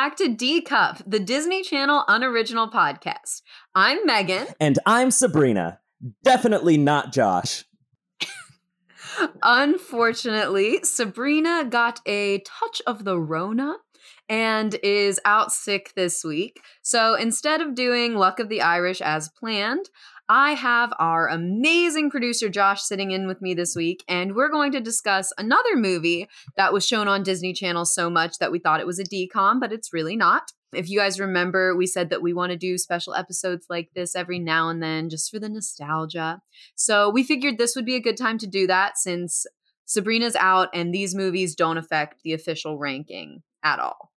back to D-Cup, the Disney Channel unoriginal podcast. I'm Megan. And I'm Sabrina. Definitely not Josh. Unfortunately, Sabrina got a touch of the Rona and is out sick this week. So instead of doing Luck of the Irish as planned, I have our amazing producer Josh sitting in with me this week, and we're going to discuss another movie that was shown on Disney Channel so much that we thought it was a DCOM, but it's really not. If you guys remember, we said that we want to do special episodes like this every now and then just for the nostalgia. So we figured this would be a good time to do that since Sabrina's out and these movies don't affect the official ranking at all.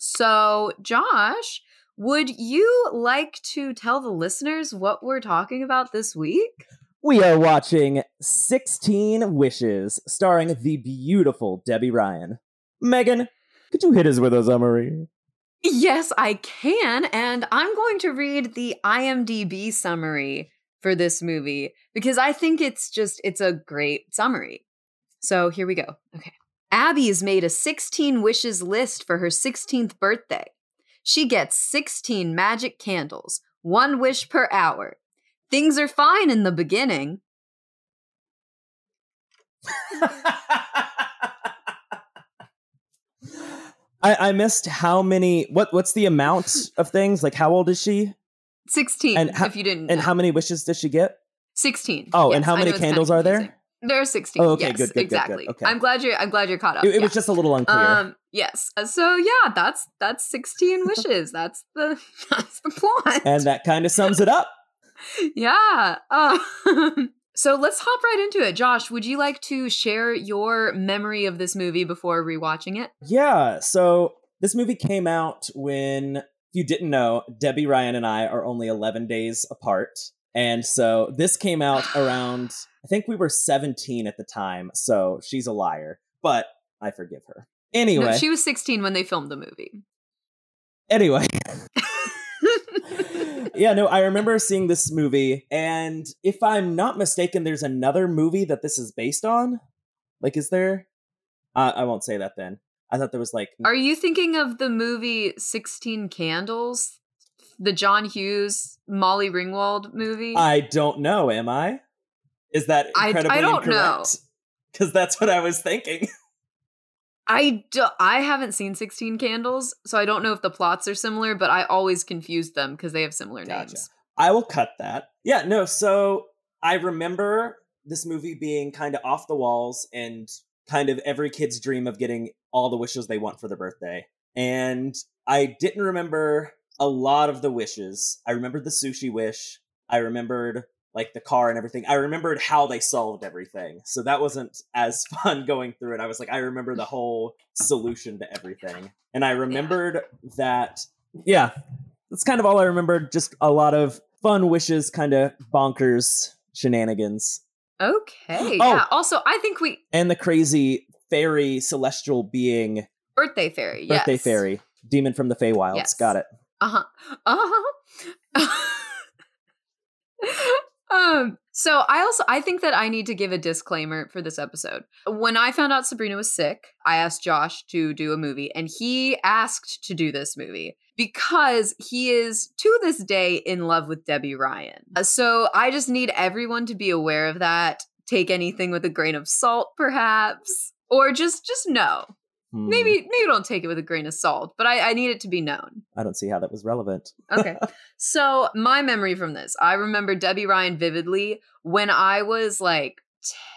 So, Josh, would you like to tell the listeners what we're talking about this week? We are watching 16 Wishes, starring the beautiful Debbie Ryan. Megan, could you hit us with a summary? Yes, I can. And I'm going to read the IMDb summary for this movie because I think it's a great summary. So here we go. Okay. Abby's made a 16 wishes list for her 16th birthday. She gets 16 magic candles, one wish per hour. Things are fine in the beginning. I missed how many, what's the amount of things? Like, how old is she? 16, and if you didn't know. And how many wishes does she get? 16. Oh, yes, and how many candles are there? There are 16. Oh, okay, yes, good, exactly. Good. Okay. I'm glad you're caught up. It was just a little unclear. Yes. So yeah, that's 16 wishes. That's the plot. And that kind of sums it up. Yeah. So let's hop right into it. Josh, would you like to share your memory of this movie before rewatching it? Yeah. So this movie came out when, if you didn't know, Debbie Ryan and I are only 11 days apart. And so this came out around, I think we were 17 at the time, so she's a liar, but I forgive her. Anyway. No, she was 16 when they filmed the movie. Anyway. Yeah, no, I remember seeing this movie, and if I'm not mistaken, there's another movie that this is based on. Like, is there? I won't say that then. I thought there was like... Are you thinking of the movie 16 Candles? The John Hughes, Molly Ringwald movie? I don't know, am I? Is that incredibly I don't know. Because that's what I was thinking. I haven't seen 16 Candles, so I don't know if the plots are similar, but I always confuse them because they have similar names. I will cut that. Yeah, no, so I remember this movie being kind of off the walls and kind of every kid's dream of getting all the wishes they want for their birthday. And I didn't remember a lot of the wishes. I remembered the sushi wish. I remembered... like the car and everything. I remembered how they solved everything. So that wasn't as fun going through it. I was like, I remember the whole solution to everything. And I remembered that, yeah, that's kind of all I remembered. Just a lot of fun wishes, kind of bonkers shenanigans. Okay. Oh, yeah. Also, I think we... And the crazy fairy celestial being. Birthday fairy, yes. Birthday fairy. Demon from the Feywilds. Yes. Got it. Uh-huh. Uh-huh. So I think that I need to give a disclaimer for this episode. When I found out Sabrina was sick, I asked Josh to do a movie, and he asked to do this movie because he is to this day in love with Debbie Ryan. So I just need everyone to be aware of that. Take anything with a grain of salt, perhaps, or just know. Maybe don't take it with a grain of salt, but I need it to be known. I don't see how that was relevant. Okay. So my memory from this, I remember Debbie Ryan vividly. When I was like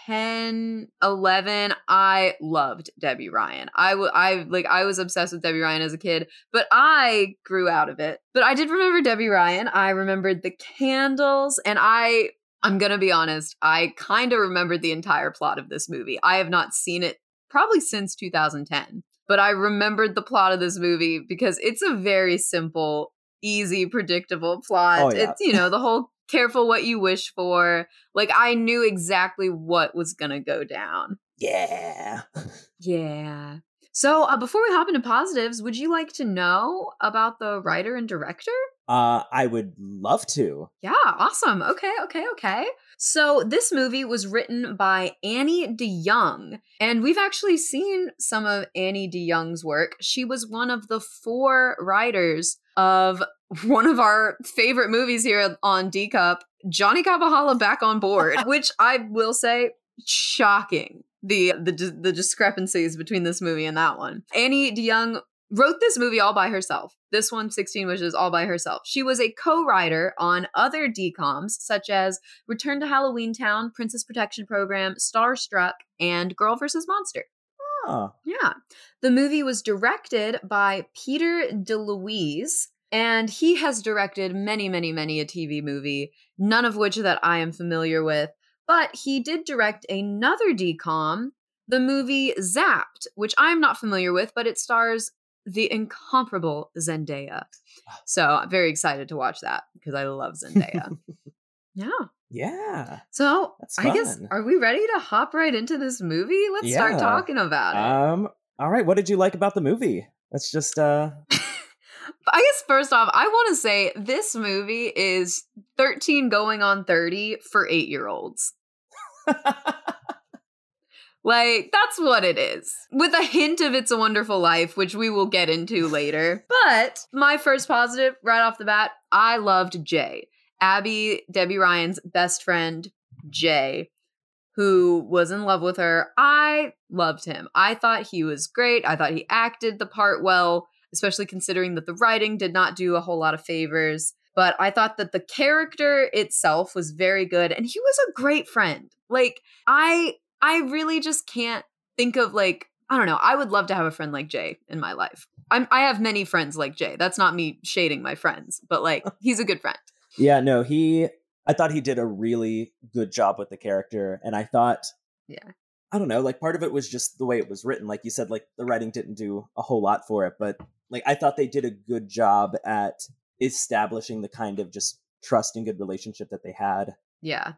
10, 11, I loved Debbie Ryan. I was obsessed with Debbie Ryan as a kid, but I grew out of it. But I did remember Debbie Ryan. I remembered the candles, and I'm going to be honest, I kind of remembered the entire plot of this movie. I have not seen it probably since 2010, but I remembered the plot of this movie because it's a very simple, easy, predictable plot. Oh, yeah. It's, the whole careful what you wish for. Like, I knew exactly what was going to go down. Yeah. Yeah. So before we hop into positives, would you like to know about the writer and director? I would love to. Yeah, awesome. Okay. So this movie was written by Annie DeYoung, and we've actually seen some of Annie DeYoung's work. She was one of the four writers of one of our favorite movies here on D-Cup, Johnny Cabahala Back on Board, which I will say, shocking, the discrepancies between this movie and that one. Annie DeYoung wrote this movie all by herself. This one, 16 Wishes, all by herself. She was a co-writer on other DCOMs, such as Return to Halloween Town, Princess Protection Program, Starstruck, and Girl vs. Monster. Oh. Yeah. The movie was directed by Peter DeLuise, and he has directed many, many, many a TV movie, none of which that I am familiar with. But he did direct another DCOM, the movie Zapped, which I'm not familiar with, but it stars the incomparable Zendaya. So I'm very excited to watch that because I love Zendaya. Yeah. Yeah. So I guess, are we ready to hop right into this movie? Let's start talking about it. All right. What did you like about the movie? Let's just... I guess first off, I want to say this movie is 13 going on 30 for 8-year-olds. Like, that's what it is. With a hint of It's a Wonderful Life, which we will get into later. But my first positive right off the bat, I loved Jay. Debbie Ryan's best friend, Jay, who was in love with her. I loved him. I thought he was great. I thought he acted the part well, especially considering that the writing did not do a whole lot of favors. But I thought that the character itself was very good. And he was a great friend. Like, I really just can't think of, like, I don't know. I would love to have a friend like Jay in my life. I have many friends like Jay. That's not me shading my friends, but like, he's a good friend. Yeah, no, I thought he did a really good job with the character. And I thought, I don't know, like part of it was just the way it was written. Like you said, like the writing didn't do a whole lot for it, but like, I thought they did a good job at establishing the kind of just trust and good relationship that they had. Yeah.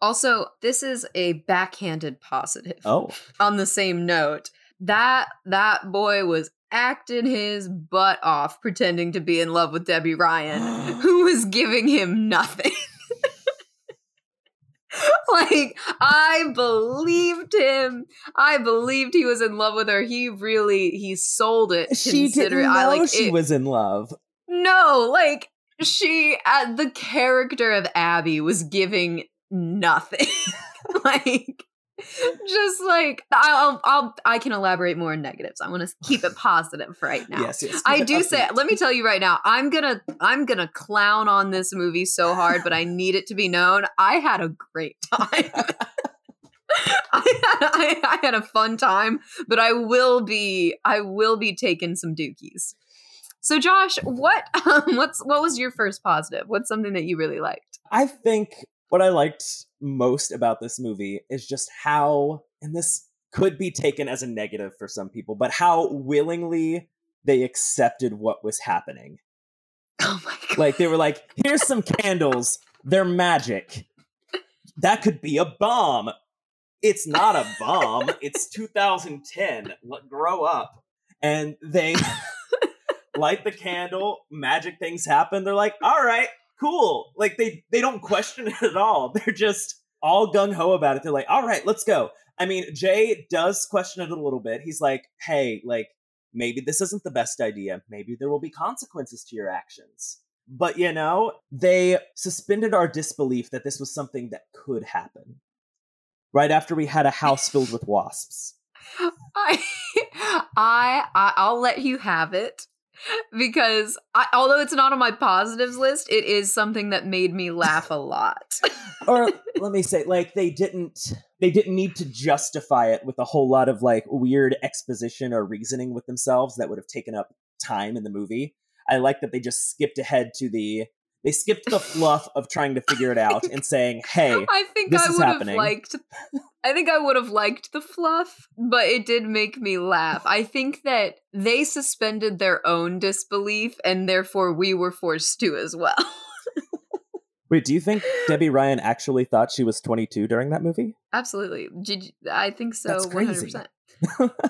Also, this is a backhanded positive. Oh. On the same note, that boy was acting his butt off pretending to be in love with Debbie Ryan, who was giving him nothing. Like, I believed him. I believed he was in love with her. He sold it. She didn't know was in love. No, like, the character of Abby was giving nothing. Like, just like, I can elaborate more on negatives. I want to keep it positive right now. Yes, I do say, let me tell you right now, I'm gonna clown on this movie so hard, but I need it to be known, I had a great time. I had a fun time, but I will be taking some dookies. So Josh, what was your first positive? What's something that you really liked? I think what I liked most about this movie is just how, and this could be taken as a negative for some people, but how willingly they accepted what was happening. Oh my God. Like, they were like, here's some candles. They're magic. That could be a bomb. It's not a bomb. It's 2010. Grow up. And they light the candle. Magic things happen. They're like, all right. Cool. Like, they don't question it at all. They're just all gung-ho about it. They're like, all right, let's go. I mean, Jay does question it a little bit. He's like, hey, like, maybe this isn't the best idea. Maybe there will be consequences to your actions. But, you know, they suspended our disbelief that this was something that could happen. Right after we had a house filled with wasps. I'll let you have it. Because although it's not on my positives list, it is something that made me laugh a lot. Or let me say, like, they didn't need to justify it with a whole lot of like weird exposition or reasoning with themselves that would have taken up time in the movie. I like that they just skipped ahead to they skipped the fluff of trying to figure it out and saying, hey, I think I would have liked the fluff, but it did make me laugh. I think that they suspended their own disbelief, and therefore we were forced to as well. Wait, do you think Debbie Ryan actually thought she was 22 during that movie? Absolutely. I think so. That's crazy. 100%.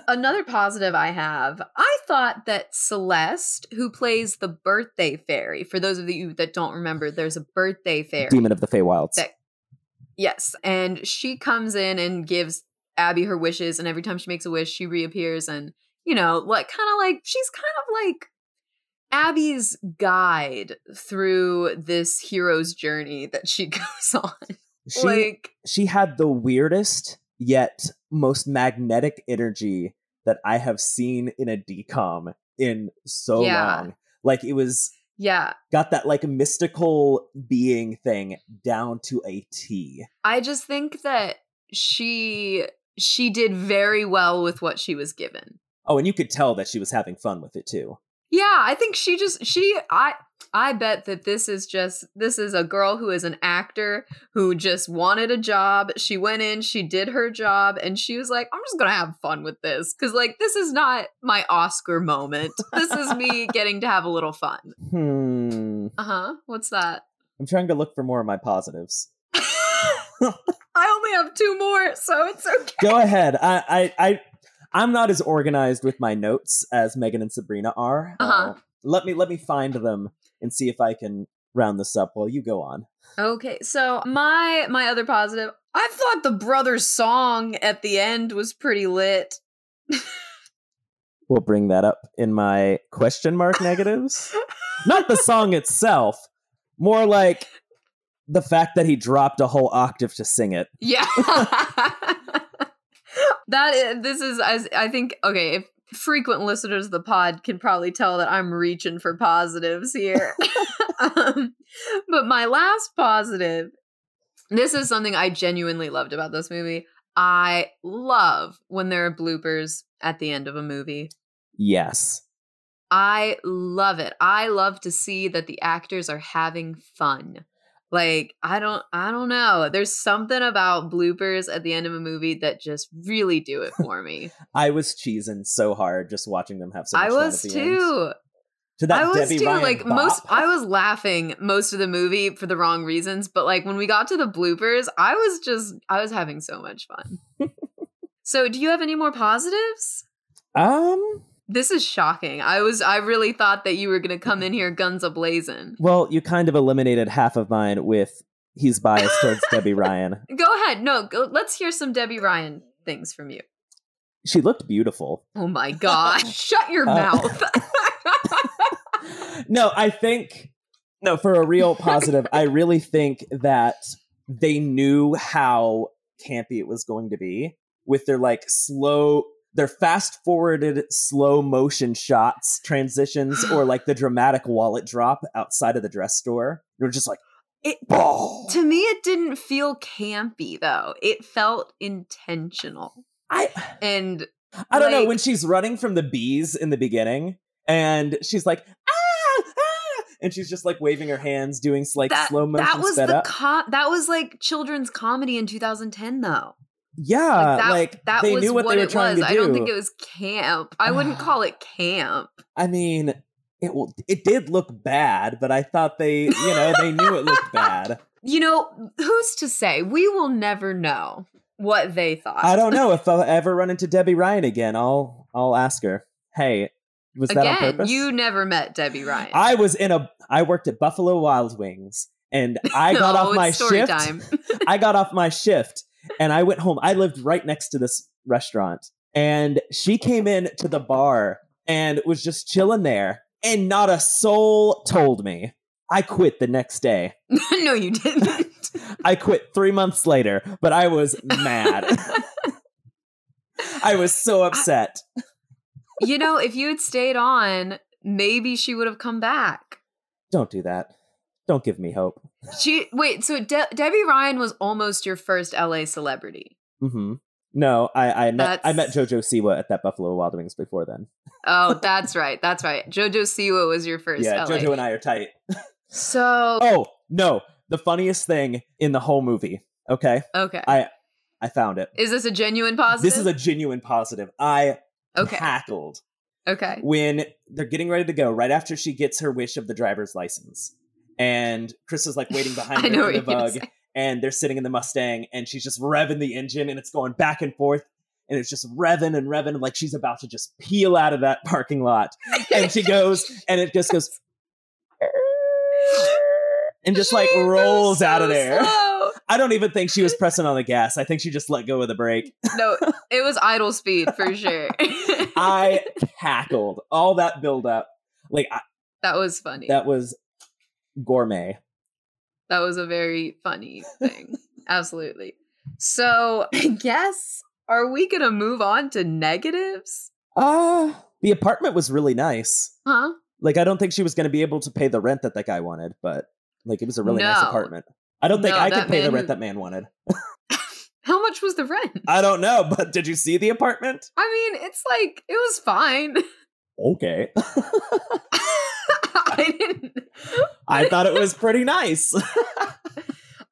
Another positive I have, I thought that Celeste, who plays the birthday fairy, for those of you that don't remember, there's a birthday fairy. Demon of the Feywilds. Yes. And she comes in and gives Abby her wishes. And every time she makes a wish, she reappears. And, you know, like, kind of like, she's kind of like Abby's guide through this hero's journey that she goes on. She had the weirdest yet most magnetic energy that I have seen in a DCOM in so long. Like, it was got that like mystical being thing down to a T. I just think that she did very well with what she was given. Oh, and you could tell that she was having fun with it too. Yeah, I think I bet that this is a girl who is an actor who just wanted a job. She went in, she did her job, and she was like, I'm just going to have fun with this. Because, like, this is not my Oscar moment. This is me getting to have a little fun. Uh-huh. What's that? I'm trying to look for more of my positives. I only have two more, so it's okay. Go ahead. I'm not as organized with my notes as Megan and Sabrina are. Uh-huh. Let me find them and see if I can round this up while you go on. Okay, so my other positive, I thought the brothers' song at the end was pretty lit. We'll bring that up in my question mark negatives. Not the song itself, more like the fact that he dropped a whole octave to sing it. Yeah. If frequent listeners of the pod can probably tell that I'm reaching for positives here. But my last positive, this is something I genuinely loved about this movie. I love when there are bloopers at the end of a movie. Yes. I love it. I love to see that the actors are having fun. Like, I don't know. There's something about bloopers at the end of a movie that just really do it for me. I was cheesing so hard just watching them have so much fun. I was too. Like, I was laughing most of the movie for the wrong reasons, but like when we got to the bloopers, I was having so much fun. So, do you have any more positives? This is shocking. I really thought that you were going to come in here guns a-blazing. Well, you kind of eliminated half of mine with he's biased towards Debbie Ryan. Go ahead. No, let's hear some Debbie Ryan things from you. She looked beautiful. Oh my God. Shut your mouth. For a real positive, I really think that they knew how campy it was going to be with their like their fast-forwarded slow motion shots, transitions, or like the dramatic wallet drop outside of the dress store. You're just like, oh. To me, it didn't feel campy though. It felt intentional. I don't know, when she's running from the bees in the beginning, and she's like, and she's just like waving her hands, doing like slow motion. That was like children's comedy in 2010 though. Yeah, like that they knew what they were trying to do. I don't think it was camp. I wouldn't call it camp. I mean, it did look bad, but I thought they knew it looked bad. You know, who's to say? We will never know what they thought. I don't know if I'll ever run into Debbie Ryan again. I'll ask her. Hey, was that on purpose? You never met Debbie Ryan. I worked at Buffalo Wild Wings, and I got off my shift. I got off my shift. And I went home. I lived right next to this restaurant. And she came in to the bar and was just chilling there. And not a soul told me. I quit the next day. No, you didn't. I quit 3 months later, but I was mad. I was so upset. You know, if you had stayed on, maybe she would have come back. Don't do that. Don't give me hope. Debbie Ryan was almost your first LA celebrity. Mm-hmm. No, I met JoJo Siwa at that Buffalo Wild Wings before then. Oh, that's right. That's right. JoJo Siwa was your first LA. Yeah, JoJo and I are tight. So... Oh, no. The funniest thing in the whole movie. Okay? Okay. I found it. Is this a genuine positive? This is a genuine positive. I cackled. Okay. When they're getting ready to go, right after she gets her wish of the driver's license. And Chris is like waiting behind her in the bug, and they're sitting in the Mustang, and she's just revving the engine, and it's going back and forth. And it's just revving, like she's about to just peel out of that parking lot. And she goes, and it just goes, and just like rolls so out of there. Slow. I don't even think she was pressing on the gas. I think she just let go of the brake. No, it was idle speed for sure. I cackled. All that buildup. That was funny. That was gourmet. That was a very funny thing. Absolutely. So I guess, are we going to move on to negatives? The apartment was really nice. Huh? I don't think she was going to be able to pay the rent that guy wanted, but it was a really nice apartment. I don't think I could pay the rent that man wanted. How much was the rent? I don't know, but did you see the apartment? I mean, it was fine. Okay. I thought it was pretty nice.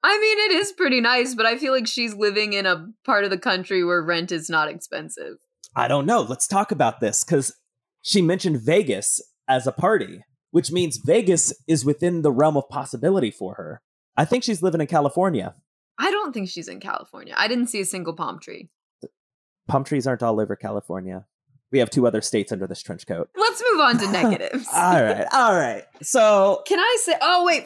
I mean, it is pretty nice, but I feel like she's living in a part of the country where rent is not expensive. I don't know. Let's talk about this, because she mentioned Vegas as a party, which means Vegas is within the realm of possibility for her. I think she's living in California. I don't think she's in California. I didn't see a single palm tree. Palm trees aren't all over California. We have two other states under this trench coat. Let's move on to negatives. All right. So can I say,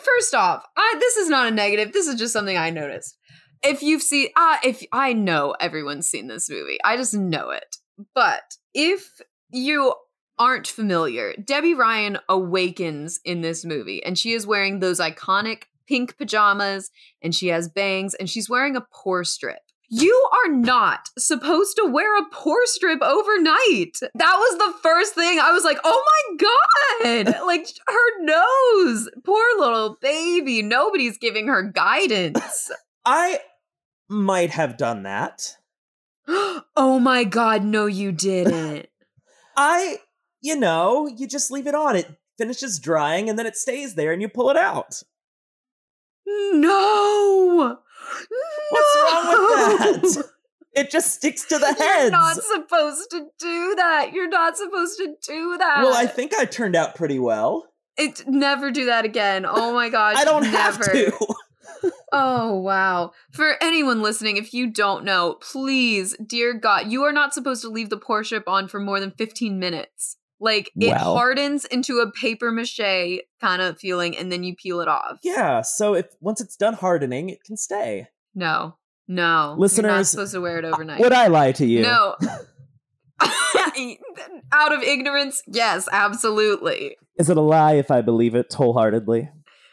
first off, this is not a negative. This is just something I noticed. If you've seen, if I know everyone's seen this movie, I just know it. But if you aren't familiar, Debbie Ryan awakens in this movie, and she is wearing those iconic pink pajamas, and she has bangs, and she's wearing a pore strip. You are not supposed to wear a pore strip overnight. That was the first thing. I was like, oh my God. Her nose. Poor little baby. Nobody's giving her guidance. I might have done that. Oh my God. No, you didn't. You just leave it on. It finishes drying and then it stays there and you pull it out. No. What's wrong with that? It just sticks to the heads. You're not supposed to do that. Well, I think I turned out pretty well. Never do that again. Oh my gosh. I don't have to. Oh, wow. For anyone listening, if you don't know, please, dear God, you are not supposed to leave the pore strip on for more than 15 minutes. It hardens into a paper mache kind of feeling, and then you peel it off. Yeah, so once it's done hardening, it can stay. No. Listeners, you're not supposed to wear it overnight. Would I lie to you? No. Out of ignorance, yes, absolutely. Is it a lie if I believe it wholeheartedly?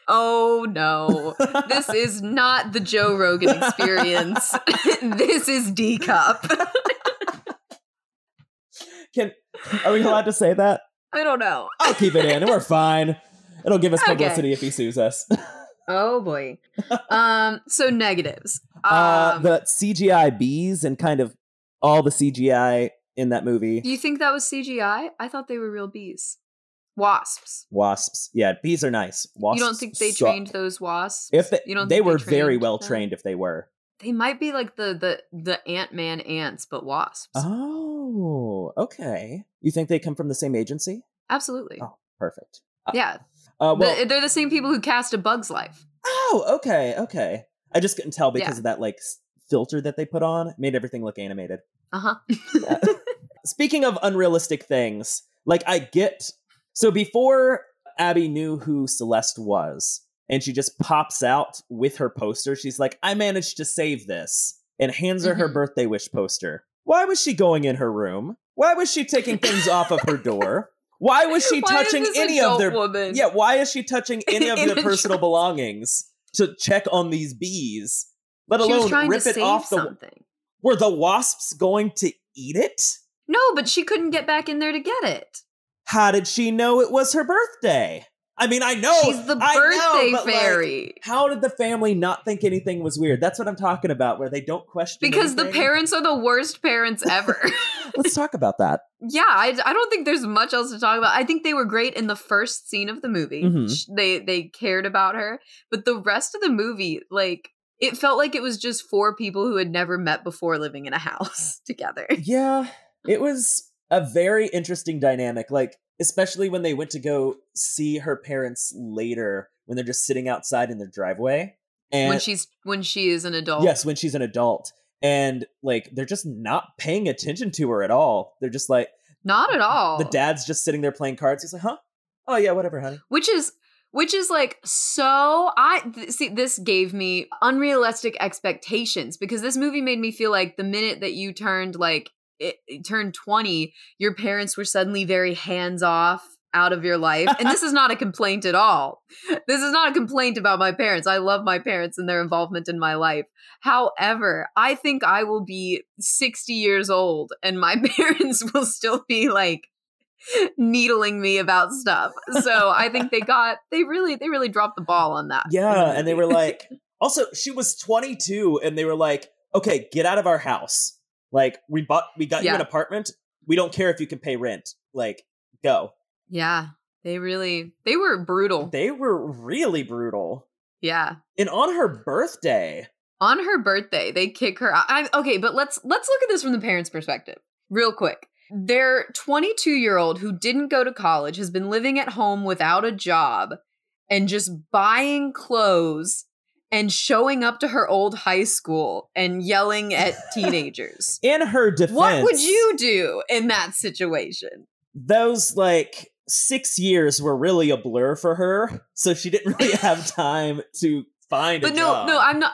Oh, no. This is not the Joe Rogan experience. This is D-Cup. Are we allowed to say that? I don't know. I'll keep it in. We're fine. It'll give us publicity if he sues us. Oh, boy. So negatives. The CGI bees and kind of all the CGI in that movie. You think that was CGI? I thought they were real bees. Wasps. Yeah, bees are nice. Wasps. You don't think they trained those wasps? They were very well trained if they were. They might be like the Ant-Man ants, but wasps. Oh, okay. You think they come from the same agency? Absolutely. Oh, perfect. Yeah. Well, they're the same people who cast A Bug's Life. Oh, okay. I just couldn't tell because of that filter that they put on. It made everything look animated. Uh-huh. Yeah. Speaking of unrealistic things, so before Abby knew who Celeste was, and she just pops out with her poster. She's like, I managed to save this, and hands her birthday wish poster. Why was she going in her room? Why was she taking things off of her door? Why was she touching any of their woman? Yeah, why is she touching any of their personal belongings to check on these bees? Let alone rip it off something. Were the wasps going to eat it? No, but she couldn't get back in there to get it. How did she know it was her birthday? I mean, I know she's the birthday fairy. How did the family not think anything was weird? That's what I'm talking about, where they don't question anything. The parents are the worst parents ever. Let's talk about that. Yeah, I don't think there's much else to talk about. I think they were great in the first scene of the movie. Mm-hmm. They cared about her, but the rest of the movie, it felt like it was just four people who had never met before living in a house together. Yeah, it was a very interesting dynamic. Especially when they went to go see her parents later, when they're just sitting outside in their driveway. And when she is an adult. Yes, when she's an adult. And like, they're just not paying attention to her at all. They're just like, not at all. The dad's just sitting there playing cards. He's like, huh? Oh yeah, whatever, honey. Which is like, so this gave me unrealistic expectations, because this movie made me feel like the minute that you turned turned 20, your parents were suddenly very hands off out of your life. And this is not a complaint at all. This is not a complaint about my parents. I love my parents and their involvement in my life. However, I think I will be 60 years old and my parents will still be like needling me about stuff. So I think they really dropped the ball on that. Yeah. And they were like, also, she was 22 and they were like, okay, get out of our house. Like, we got you an apartment. We don't care if you can pay rent. Like, go. Yeah. They were brutal. They were really brutal. Yeah. And on her birthday, they kick her out. Okay, but let's look at this from the parents' perspective real quick. Their 22-year-old who didn't go to college has been living at home without a job and just buying clothes and showing up to her old high school and yelling at teenagers. In her defense, what would you do in that situation? Those 6 years were really a blur for her, so she didn't really have time to find a job. But no, I'm not.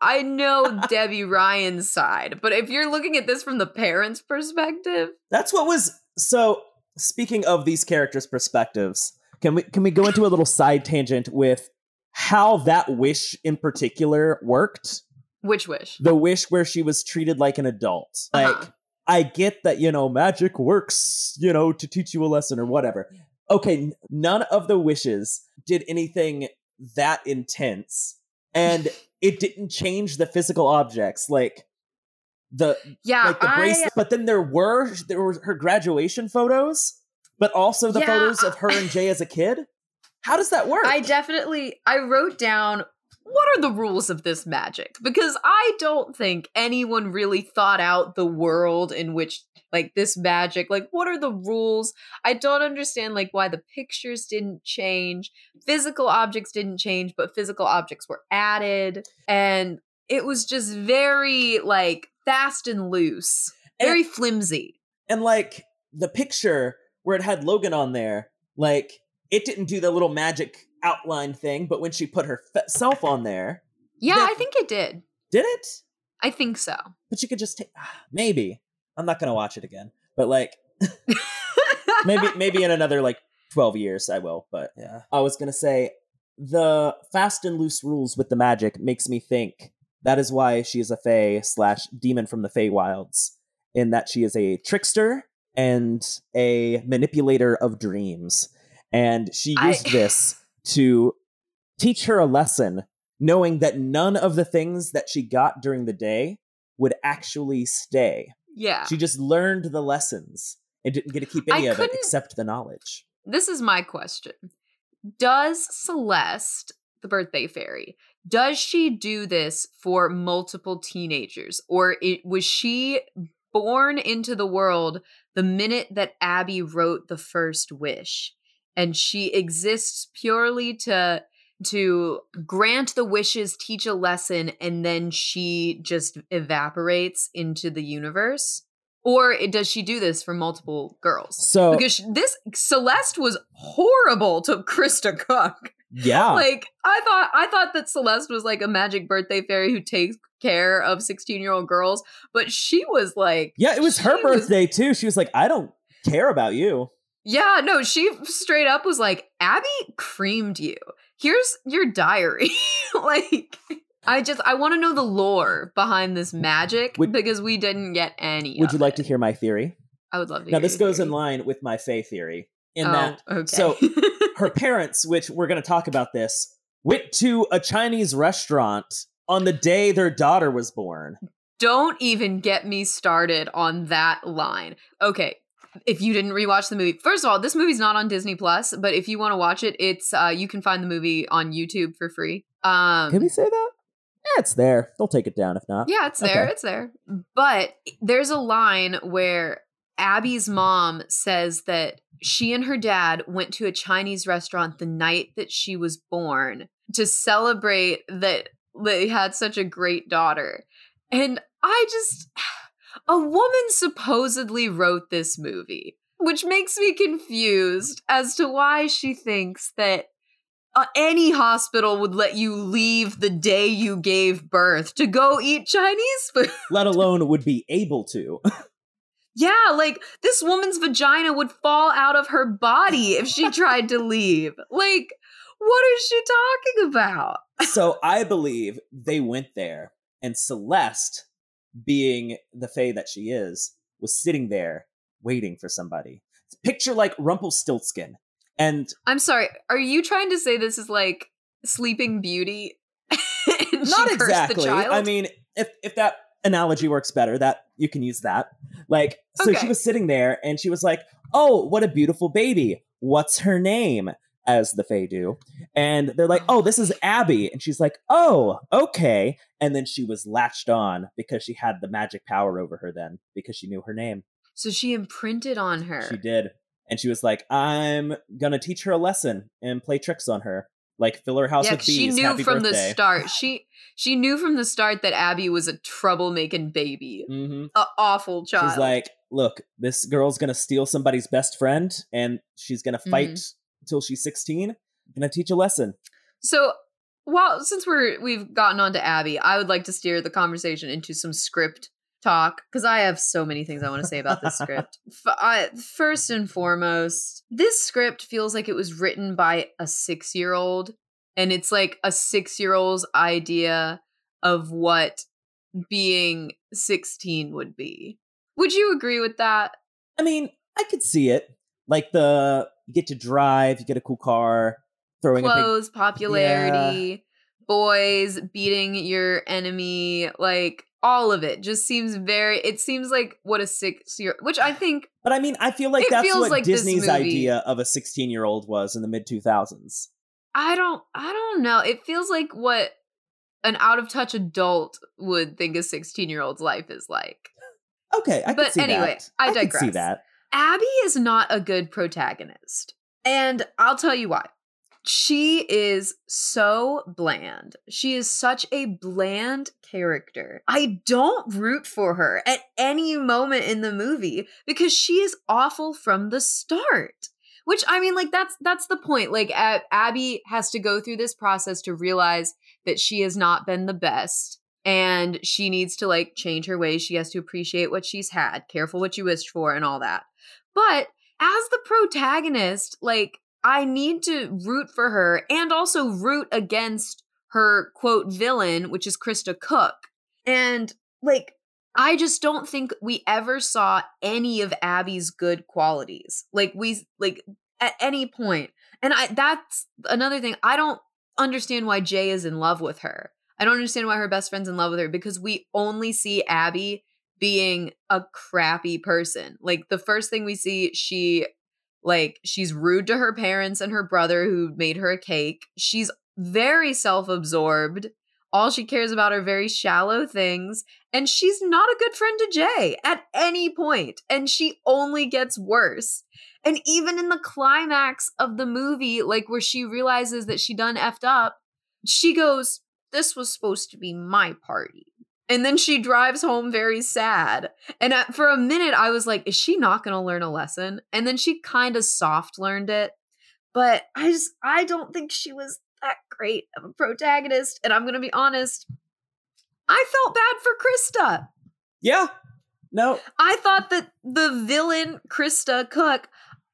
I know Debbie Ryan's side, but if you're looking at this from the parents' perspective, that's what was. So, speaking of these characters' perspectives, can we go into a little side tangent with how that wish in particular worked? Which wish? The wish where she was treated like an adult. Uh-huh. Like, I get that, magic works, to teach you a lesson or whatever. Okay, none of the wishes did anything that intense. And it didn't change the physical objects, the bracelet. But then there were her graduation photos, but also the photos of her and Jay as a kid. How does that work? I wrote down, what are the rules of this magic? Because I don't think anyone really thought out the world in which this magic, what are the rules? I don't understand why the pictures didn't change. Physical objects didn't change, but physical objects were added. And it was just very fast and loose, very flimsy. And the picture where it had Logan on there, it didn't do the little magic outline thing, but when she put herself on there. Yeah, I think it did. Did it? I think so. But you could just maybe. I'm not going to watch it again, but maybe in another 12 years I will. But yeah, I was going to say the fast and loose rules with the magic makes me think that is why she is a fae / demon from the Feywilds, in that she is a trickster and a manipulator of dreams. And she used this to teach her a lesson, knowing that none of the things that she got during the day would actually stay. Yeah. She just learned the lessons and didn't get to keep any of it except the knowledge. This is my question. Does Celeste, the birthday fairy, does she do this for multiple teenagers? Or was she born into the world the minute that Abby wrote the first wish? And she exists purely to grant the wishes, teach a lesson, and then she just evaporates into the universe? Or does she do this for multiple girls? So, because Celeste was horrible to Krista Cook. Yeah. I thought that Celeste was a magic birthday fairy who takes care of 16-year-old girls, but she was yeah, it was her birthday too. She was like, I don't care about you. Yeah, no, she straight up was like, Abby creamed you. Here's your diary. I want to know the lore behind this magic because we didn't get any. Would you like to hear my theory? I would love to hear. Now, this goes in line with my fae theory So her parents, which we're going to talk about this, went to a Chinese restaurant on the day their daughter was born. Don't even get me started on that line. Okay. If you didn't rewatch the movie, first of all, this movie's not on Disney Plus, but if you want to watch it, it's you can find the movie on YouTube for free. Can we say that? Yeah, it's there. They'll take it down if not. Yeah, it's there. But there's a line where Abby's mom says that she and her dad went to a Chinese restaurant the night that she was born to celebrate that they had such a great daughter. And I just, a woman supposedly wrote this movie, which makes me confused as to why she thinks that any hospital would let you leave the day you gave birth to go eat Chinese food. Let alone would be able to. Yeah, like, this woman's vagina would fall out of her body if she tried to leave. Like, what is she talking about? So I believe they went there, and Celeste, being the fae that she is, was sitting there waiting for somebody. Picture, like, Rumpelstiltskin. And I'm sorry, are you trying to say this is like Sleeping Beauty? Not exactly. I mean, if that analogy works better, that you can use that. Like, so okay. She was sitting there and she was like, "Oh, what a beautiful baby. What's her name?" as the fae do. And they're like, "Oh, this is Abby." And she's like, "Oh, okay." And then she was latched on because she had the magic power over her then because she knew her name. So she imprinted on her. She did. And she was like, "I'm going to teach her a lesson and play tricks on her. Like, fill her house with bees. She knew Happy from birthday." The start. She knew from the start that Abby was a troublemaking baby. Mm-hmm. An awful child. She's like, "Look, this girl's going to steal somebody's best friend and she's going to fight until she's 16. I'm going to teach a lesson." So, well, since we've gotten on to Abby, I would like to steer the conversation into some script talk, because I have so many things I want to say about this script. First and foremost, this script feels like it was written by a 6-year-old, and it's like a 6-year-old's idea of what being 16 would be. Would you agree with that? I mean, I could see it. Like, you get to drive, you get a cool car, throwing clothes, popularity, boys, beating your enemy, like, all of it just seems it seems like what a 6-year, which I think. But I mean, I feel like that's what like Disney's idea of a 16-year-old was in the mid 2000s. I don't know. It feels like what an out of touch adult would think a 16-year-old's life is like. Okay. I digress. I see that. Abby is not a good protagonist. And I'll tell you why. She is so bland. She is such a bland character. I don't root for her at any moment in the movie because she is awful from the start. Which, I mean, like, that's the point. Like, Abby has to go through this process to realize that she has not been the best and she needs to, like, change her ways. She has to appreciate what she's had, careful what you wished for and all that. But as the protagonist, like, I need to root for her and also root against her, quote, villain, which is Krista Cook. And, like, I just don't think we ever saw any of Abby's good qualities. Like, at any point. And that's another thing. I don't understand why Jay is in love with her. I don't understand why her best friend's in love with her because we only see Abby being a crappy person. Like, the first thing we see, she's rude to her parents and her brother who made her a cake. She's very self-absorbed. All she cares about are very shallow things. And she's not a good friend to Jay at any point. And she only gets worse. And even in the climax of the movie, like where she realizes that she done effed up, she goes, "This was supposed to be my party." And then she drives home very sad. And for a minute, I was like, is she not going to learn a lesson? And then she kind of soft learned it. But I don't think she was that great of a protagonist. And I'm going to be honest, I felt bad for Krista. Yeah. No. I thought that the villain, Krista Cook,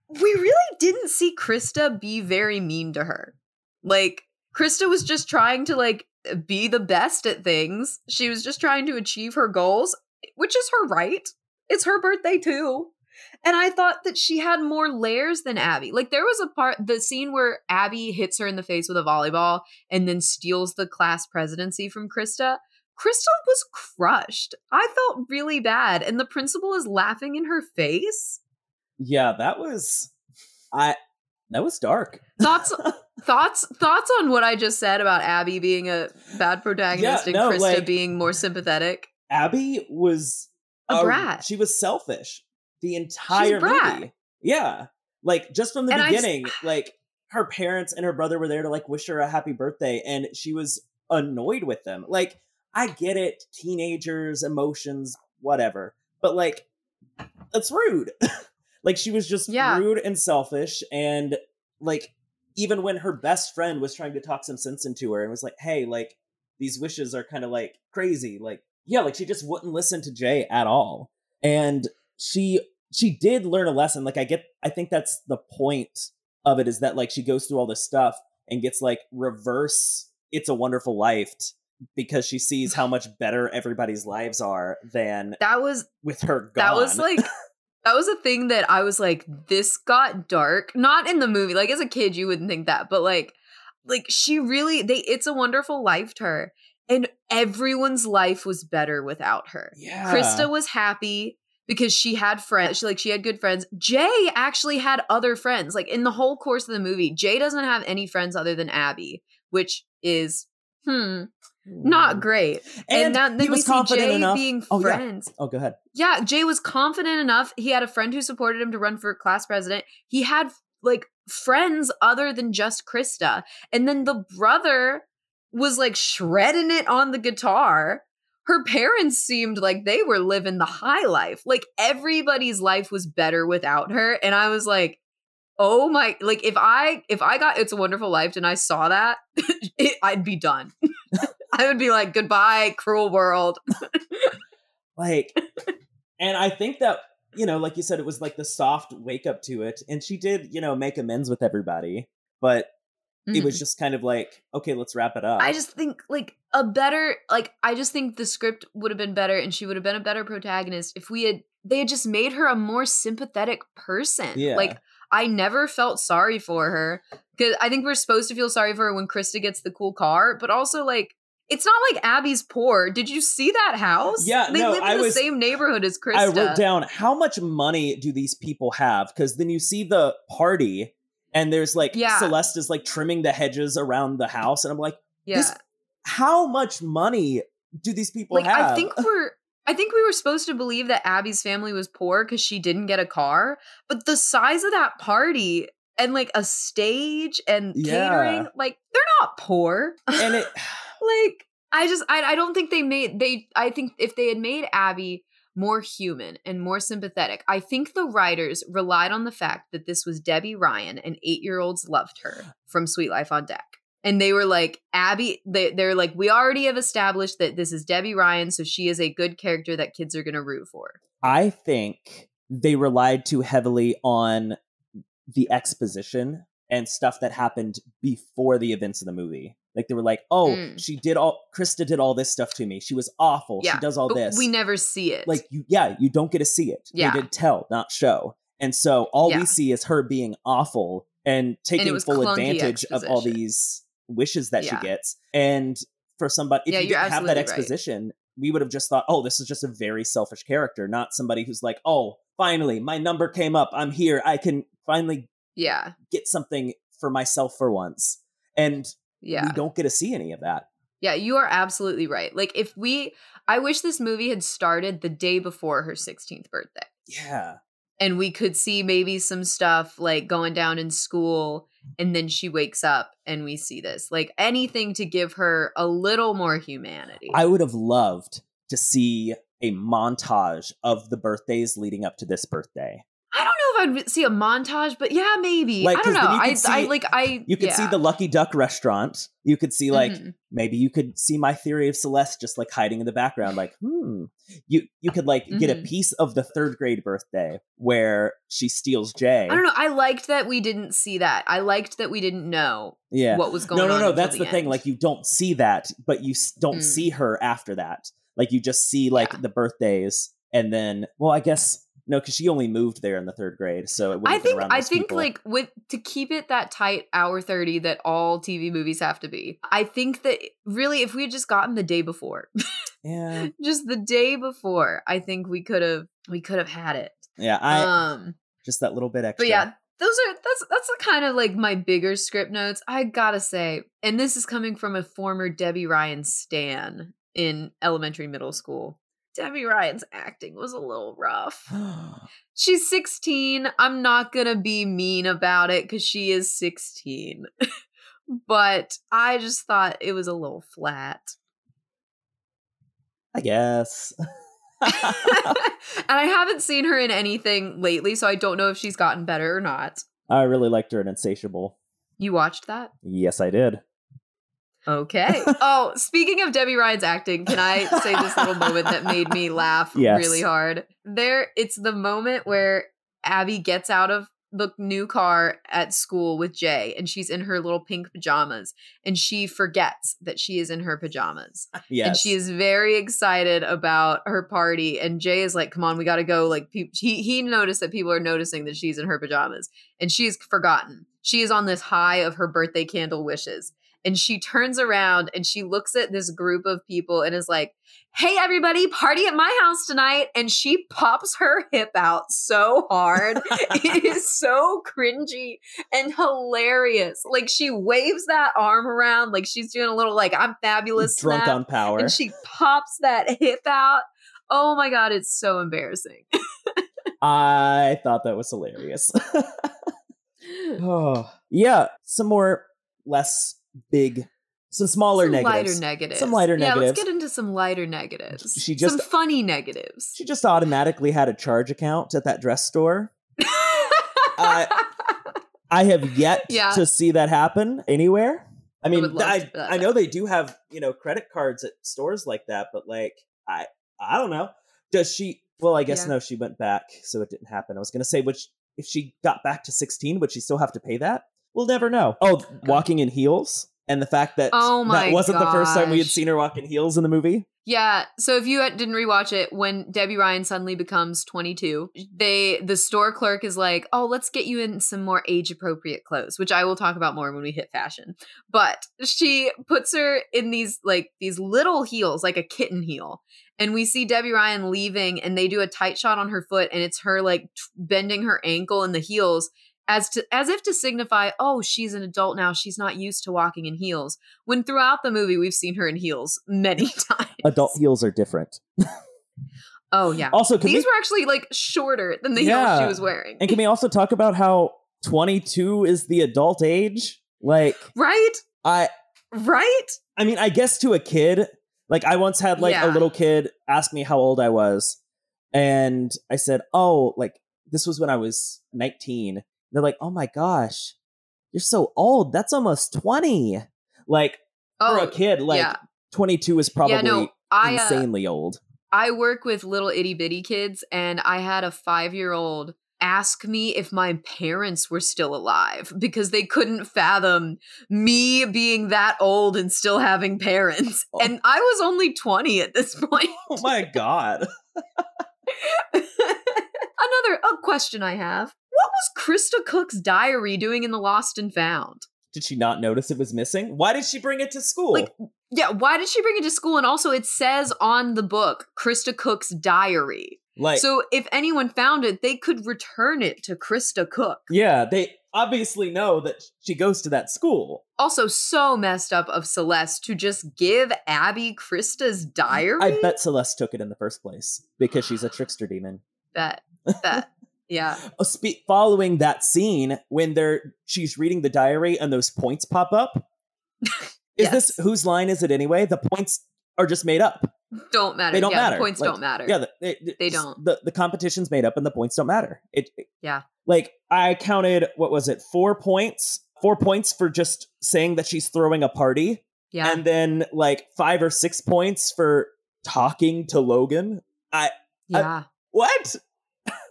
we really didn't see Krista be very mean to her. Like, Krista was just trying to, like, be the best at things. She was just trying to achieve her goals, which is her right. It's her birthday too. And I thought that she had more layers than Abby. Like, there was the scene where Abby hits her in the face with a volleyball and then steals the class presidency from Krista. Krista was crushed. I felt really bad. And the principal is laughing in her face. Yeah, that was dark. Thoughts on what I just said about Abby being a bad protagonist and Krista being more sympathetic? Abby was a brat. She was selfish the entire movie. Yeah. Like, just from the beginning, like, her parents and her brother were there to, like, wish her a happy birthday, and she was annoyed with them. Like, I get it, teenagers, emotions, whatever. But like, that's rude. Like, she was just rude and selfish. And like, even when her best friend was trying to talk some sense into her and was like, hey, like, these wishes are kind of like crazy. Like, yeah, like she just wouldn't listen to Jay at all. And she did learn a lesson. Like, I think that's the point of it, is that like she goes through all this stuff and gets like reverse It's a Wonderful Life because she sees how much better everybody's lives are than that was with her gone. That was like that was a thing that I was like, this got dark. Not in the movie. Like, as a kid, you wouldn't think that, but like she really It's a Wonderful Life to her, and everyone's life was better without her. Yeah. Krista was happy because she had friends. She had good friends. Jay actually had other friends. Like, in the whole course of the movie, Jay doesn't have any friends other than Abby, which is not great. And then we see Jay being friends. Oh, go ahead. Yeah, Jay was confident enough. He had a friend who supported him to run for class president. He had like friends other than just Krista. And then the brother was like shredding it on the guitar. Her parents seemed like they were living the high life. Like, everybody's life was better without her. And I was like, oh my, like, if I got It's a Wonderful Life and I saw that, I'd be done. I would be like, goodbye, cruel world. Like, and I think that, you know, like you said, it was like the soft wake up to it. And she did, you know, make amends with everybody, but it was just kind of like, okay, let's wrap it up. I just think like I just think the script would have been better and she would have been a better protagonist if they had just made her a more sympathetic person. Yeah. Like, I never felt sorry for her, because I think we're supposed to feel sorry for her when Krista gets the cool car, but also like, it's not like Abby's poor. Did you see that house? Yeah, they live in the same neighborhood as Krista. I wrote down, how much money do these people have? Because then you see the party and there's like, Celeste is like trimming the hedges around the house. And I'm like, how much money do these people like, have? I think we were supposed to believe that Abby's family was poor because she didn't get a car, but the size of that party and like a stage and catering, like, they're not poor. And it like, I don't think I think if they had made Abby more human and more sympathetic. I think the writers relied on the fact that this was Debbie Ryan and 8-year-olds loved her from Suite Life on Deck. And they were like, Abby, they're like, we already have established that this is Debbie Ryan, so she is a good character that kids are going to root for. I think they relied too heavily on the exposition and stuff that happened before the events of the movie. Like, they were like, oh, Krista did all this stuff to me. She was awful. Yeah, she does all this. We never see it. Like, you don't get to see it. Yeah. They did tell, not show. And so all we see is her being awful and taking full advantage of all these wishes that she gets. And for somebody, if you didn't have that exposition, we would have just thought, oh, this is just a very selfish character, not somebody who's like, oh, finally, my number came up. I'm here. I can finally get something for myself for once. And we don't get to see any of that. Yeah, you are absolutely right. Like, I wish this movie had started the day before her 16th birthday. Yeah. And we could see maybe some stuff like going down in school, and then she wakes up and we see this. Like, anything to give her a little more humanity. I would have loved to see a montage of the birthdays leading up to this birthday. I don't know if I'd see a montage, but yeah, maybe. Like, I don't know. You could see the Lucky Duck restaurant. You could see like, maybe you could see My Theory of Celeste just like hiding in the background. Like, you could like get a piece of the third grade birthday where she steals Jay. I don't know. I liked that we didn't see that. I liked that we didn't know what was going on. No. That's the thing. Like, you don't see that, but you don't see her after that. Like, you just see like the birthdays, and then, well, I guess. No, because she only moved there in the third grade, so it wouldn't be around those people. Like, to keep it that tight hour 30 that all TV movies have to be, I think that really if we had just gotten the day before, just the day before, I think we could have had it. Yeah, I just that little bit extra. But yeah, that's kind of like my bigger script notes. I gotta say, and this is coming from a former Debbie Ryan stan in elementary middle school. Debbie Ryan's acting was a little rough. She's 16. I'm not going to be mean about it because she is 16. But I just thought it was a little flat. I guess. And I haven't seen her in anything lately, so I don't know if she's gotten better or not. I really liked her in Insatiable. You watched that? Yes, I did. Okay. Oh, speaking of Debbie Ryan's acting, can I say this little moment that made me laugh really hard? It's the moment where Abby gets out of the new car at school with Jay, and she's in her little pink pajamas, and she forgets that she is in her pajamas. Yes. And she is very excited about her party, and Jay is like, come on, we got to go. Like, he noticed that people are noticing that she's in her pajamas, and she's forgotten. She is on this high of her birthday candle wishes. And she turns around and she looks at this group of people and is like, hey, everybody, party at my house tonight. And she pops her hip out so hard. It is so cringy and hilarious. Like, she waves that arm around like she's doing a little like I'm fabulous. Drunk snap, on power. And she pops that hip out. Oh, my God. It's so embarrassing. I thought that was hilarious. Oh, yeah. Some more some lighter negatives. Let's get into some lighter negatives. Some funny negatives. She just automatically had a charge account at that dress store. I have yet to see that happen anywhere. I mean, I know they do have, you know, credit cards at stores like that, but like, I don't know. Does she? Well, I guess no. She went back, so it didn't happen. I was going to say, if she got back to 16, would she still have to pay that? We'll never know. Oh, walking in heels, and the fact that that wasn't the first time we had seen her walk in heels in the movie. Yeah. So if you didn't rewatch it, when Debbie Ryan suddenly becomes 22, the store clerk is like, "Oh, let's get you in some more age-appropriate clothes," which I will talk about more when we hit fashion. But she puts her in these little heels, like a kitten heel. And we see Debbie Ryan leaving, and they do a tight shot on her foot, and it's her like bending her ankle in the heels. As if to signify, oh, she's an adult now. She's not used to walking in heels. When throughout the movie, we've seen her in heels many times. Adult heels are different. Oh, yeah. Also, these were actually like shorter than the heels she was wearing. And can we also talk about how 22 is the adult age? Like, right? I mean, I guess to a kid, like I once had a little kid ask me how old I was. And I said, oh, like this was when I was 19. They're like, oh my gosh, you're so old. That's almost 20. Like, for a kid, 22 is probably insanely old. I work with little itty bitty kids, and I had a 5-year-old ask me if my parents were still alive because they couldn't fathom me being that old and still having parents. Oh. And I was only 20 at this point. Oh my God. Another question I have. What was Krista Cook's diary doing in the Lost and Found? Did she not notice it was missing? Why did she bring it to school? Why did she bring it to school? And also it says on the book, Krista Cook's diary. Like, so if anyone found it, they could return it to Krista Cook. Yeah, they obviously know that she goes to that school. Also so messed up of Celeste to just give Abby Krista's diary. I bet Celeste took it in the first place because she's a trickster demon. Bet. Yeah. Following that scene when she's reading the diary and those points pop up. Is this Whose Line Is It Anyway? The points are just made up. Don't matter. They don't matter. The points don't matter. Yeah, they don't. The competition's made up and the points don't matter. Like I counted, what was it? 4 points. 4 points for just saying that she's throwing a party. Yeah. And then like 5 or 6 points for talking to Logan. What?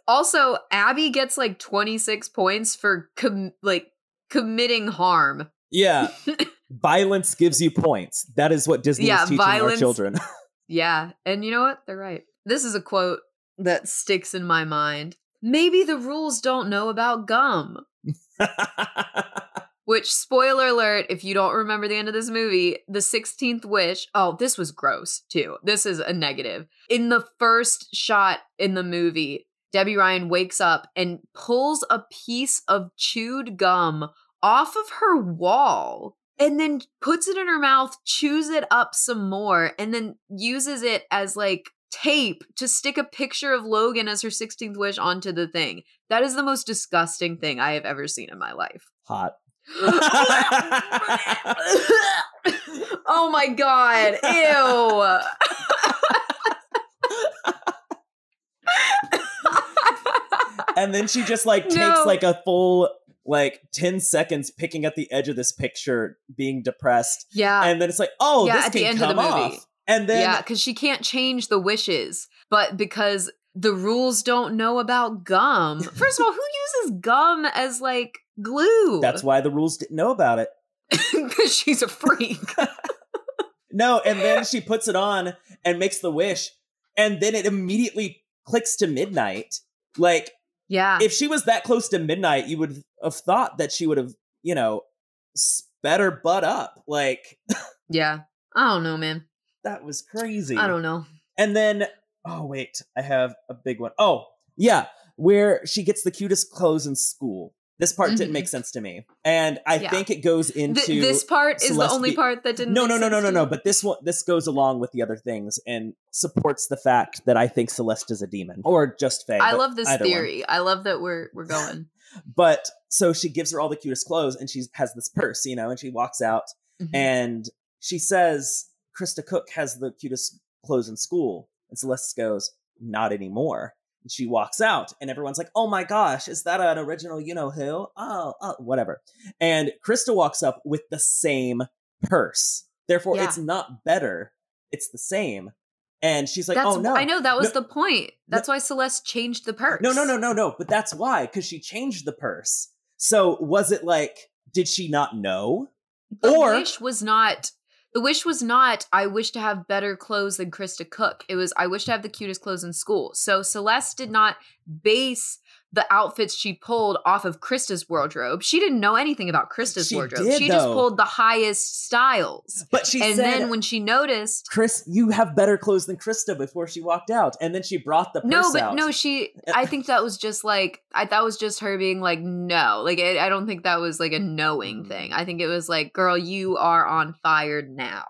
Also, Abby gets like 26 points for committing harm. Yeah. Violence gives you points. That is what Disney is teaching our children. Yeah. And you know what? They're right. This is a quote that sticks in my mind. Maybe the rules don't know about gum. Which, spoiler alert, if you don't remember the end of this movie, the 16th wish. Oh, this was gross, too. This is a negative. In the first shot in the movie, Debbie Ryan wakes up and pulls a piece of chewed gum off of her wall and then puts it in her mouth, chews it up some more, and then uses it as like tape to stick a picture of Logan as her 16th wish onto the thing. That is the most disgusting thing I have ever seen in my life. Hot. Oh my God. Ew. And then she just like takes like a full like 10 seconds picking at the edge of this picture, being depressed. Yeah. And then it's like, oh, this can come off. And then yeah, because she can't change the wishes, but because the rules don't know about gum. First of all, who uses gum as like glue? That's why the rules didn't know about it. Because she's a freak. No, and then she puts it on and makes the wish, and then it immediately clicks to midnight. Like, yeah, if she was that close to midnight, you would have thought that she would have, you know, sped her butt up. Like, yeah, I don't know, man. That was crazy. I don't know. And then, oh wait, I have a big one. Oh yeah, where she gets the cutest clothes in school. This part didn't make sense to me, and I think it goes into this part is the only part that didn't. No. But this one, this goes along with the other things and supports the fact that I think Celeste is a demon or just Faye. I love this theory. I love that we're going. But so she gives her all the cutest clothes, and she has this purse, you know, and she walks out, and she says, "Krista Cook has the cutest clothes in school," and Celeste goes, "Not anymore." She walks out and everyone's like, oh my gosh, is that an original you-know-who? Oh, whatever. And Krista walks up with the same purse. Therefore, it's not better. It's the same. And she's like, oh no. I know, that was the point. That's why Celeste changed the purse. No. But that's why, because she changed the purse. So was it like, did she not know? The wish was not, I wish to have better clothes than Krista Cook. It was, I wish to have the cutest clothes in school. So Celeste did not base the outfits she pulled off of Krista's wardrobe. She didn't know anything about Krista's wardrobe. She just pulled the highest styles. But she said, then when she noticed, Chris, you have better clothes than Krista, before she walked out. And then she brought the purse out. I think that was just like, that was just her being like, no. Like, I don't think that was like a knowing thing. I think it was like, girl, you are on fire now.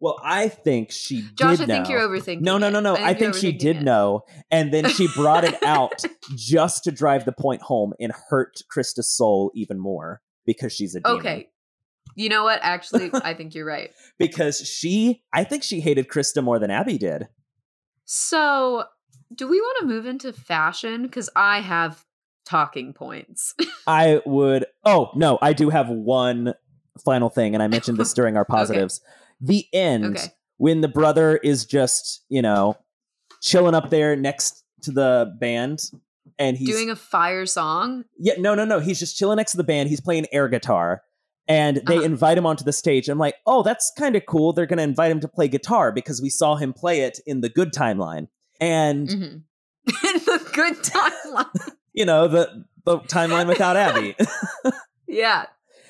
Well, I think she did know. Josh, I think you're overthinking it. No. I think she did know. And then she brought it out just to drive the point home and hurt Krista's soul even more because she's a demon. Okay. You know what? Actually, I think you're right. Because I think she hated Krista more than Abby did. So do we want to move into fashion? Because I have talking points. I do have one final thing. And I mentioned this during our positives. Okay. The end, when the brother is just, you know, chilling up there next to the band and he's doing a fire song. Yeah, no. He's just chilling next to the band. He's playing air guitar and they invite him onto the stage. I'm like, oh, that's kind of cool. They're going to invite him to play guitar because we saw him play it in the Good Timeline. And the Good Timeline, you know, the timeline without Abby. Yeah.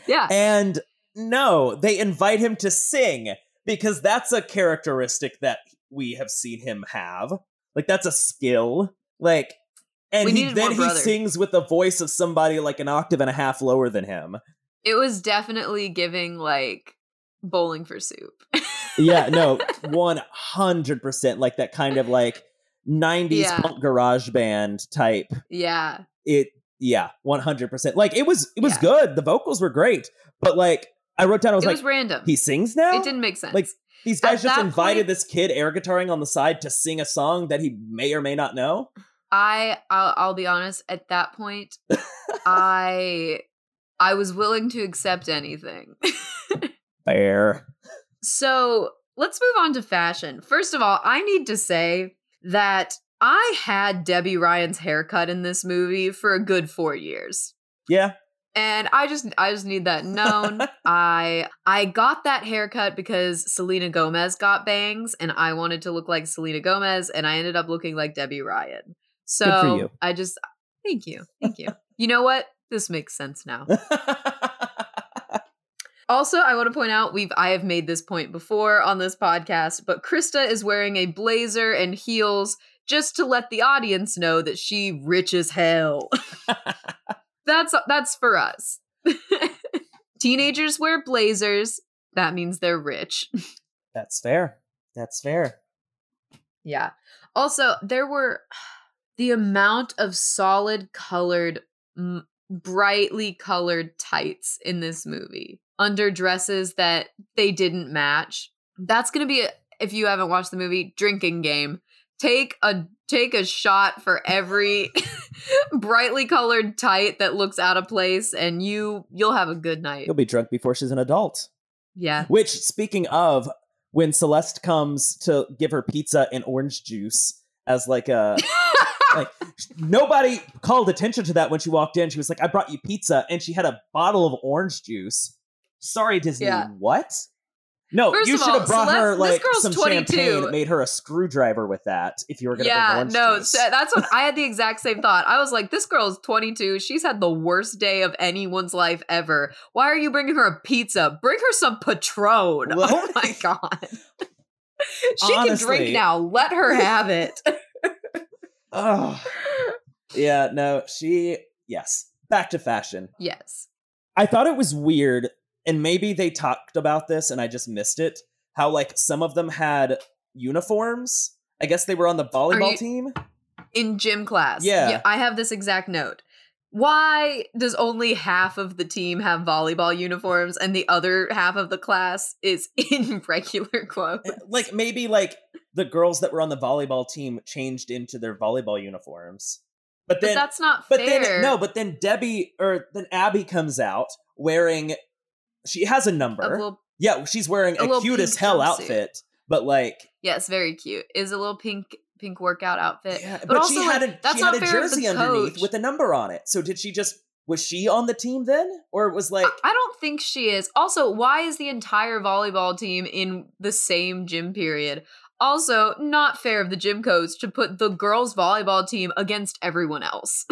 Yeah. And no, they invite him to sing because that's a characteristic that we have seen him have. Like, that's a skill. Like, and he sings with the voice of somebody like an octave and a half lower than him. It was definitely giving like Bowling for Soup. Yeah, no, 100%. Like that kind of like 90s punk garage band type. Yeah. 100%. Like it was good. The vocals were great, but like, I wrote down, it was like, random. He sings now? It didn't make sense. Like, these guys just invited this kid air guitaring on the side to sing a song that he may or may not know? I'll be honest, at that point, I was willing to accept anything. Fair. So let's move on to fashion. First of all, I need to say that I had Debbie Ryan's haircut in this movie for a good 4 years. Yeah. And I just need that known. I got that haircut because Selena Gomez got bangs and I wanted to look like Selena Gomez and I ended up looking like Debbie Ryan. So good for you. Thank you. You know what? This makes sense now. Also, I want to point out, I have made this point before on this podcast, but Krista is wearing a blazer and heels just to let the audience know that she rich as hell. That's for us. Teenagers wear blazers. That means they're rich. That's fair. Yeah. Also, there were the amount of solid colored, brightly colored tights in this movie. Under dresses that they didn't match. That's going to be, if you haven't watched the movie, drinking game. Take a shot for every brightly colored tight that looks out of place, and you'll have a good night. You'll be drunk before she's an adult. Yeah. Which, speaking of, when Celeste comes to give her pizza and orange juice as like a... like, nobody called attention to that when she walked in. She was like, I brought you pizza. And she had a bottle of orange juice. Sorry, Disney. Yeah. What? No, first you should have brought Celeste, her like some 22. Champagne and made her a screwdriver with that if you were going to bring orange juice. Yeah, no, that's what I had the exact same thought. I was like, this girl's 22. She's had the worst day of anyone's life ever. Why are you bringing her a pizza? Bring her some Patron. Like, oh my God. She honestly, can drink now. Let her have it. Oh, yeah, no, she, yes. Back to fashion. Yes. I thought it was weird, and maybe they talked about this and I just missed it, how like some of them had uniforms. I guess they were on the volleyball team. In gym class. Yeah. I have this exact note. Why does only half of the team have volleyball uniforms and the other half of the class is in regular clothes? Like maybe like the girls that were on the volleyball team changed into their volleyball uniforms. But that's not fair. But then Abby comes out wearing, she has a number. She's wearing a cute as hell outfit, but like. Yes, very cute. Is a little pink workout outfit. Yeah, but also, she had a jersey underneath with a number on it. So was she on the team then? Or it was like. I don't think she is. Also, why is the entire volleyball team in the same gym period? Also, not fair of the gym coach to put the girls' volleyball team against everyone else.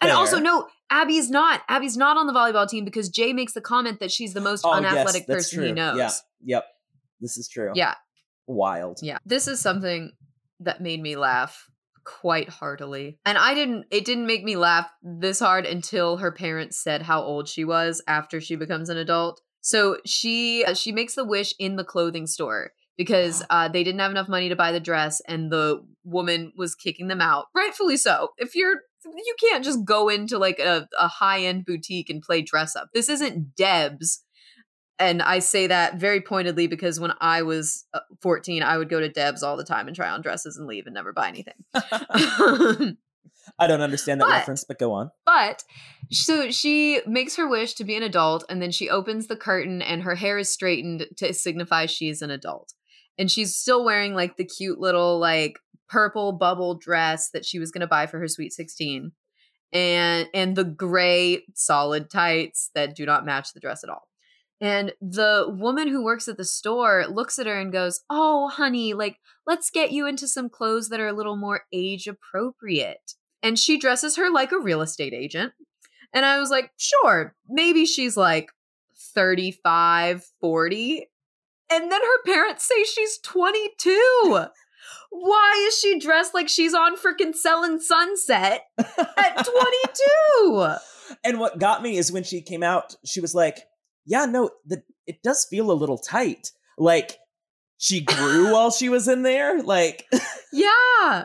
And also, no, Abby's not. Abby's not on the volleyball team because Jay makes the comment that she's the most unathletic person true. He knows. Yeah. Yep. This is true. Yeah. Wild. Yeah. This is something that made me laugh quite heartily. And it didn't make me laugh this hard until her parents said how old she was after she becomes an adult. So she makes the wish in the clothing store. Because they didn't have enough money to buy the dress, and the woman was kicking them out. Rightfully so. If you can't just go into like a high-end boutique and play dress up. This isn't Deb's. And I say that very pointedly because when I was 14, I would go to Deb's all the time and try on dresses and leave and never buy anything. I don't understand that reference, but go on. But so she makes her wish to be an adult, and then she opens the curtain and her hair is straightened to signify she's an adult. And she's still wearing like the cute little like purple bubble dress that she was going to buy for her Sweet 16 and the gray solid tights that do not match the dress at all. And the woman who works at the store looks at her and goes, oh, honey, like, let's get you into some clothes that are a little more age appropriate. And she dresses her like a real estate agent. And I was like, sure, maybe she's like 35, 40. And then her parents say she's 22. Why is she dressed like she's on freaking Selling Sunset at 22? And what got me is when she came out, she was like, yeah, no, it does feel a little tight. Like she grew while she was in there. Like, yeah, I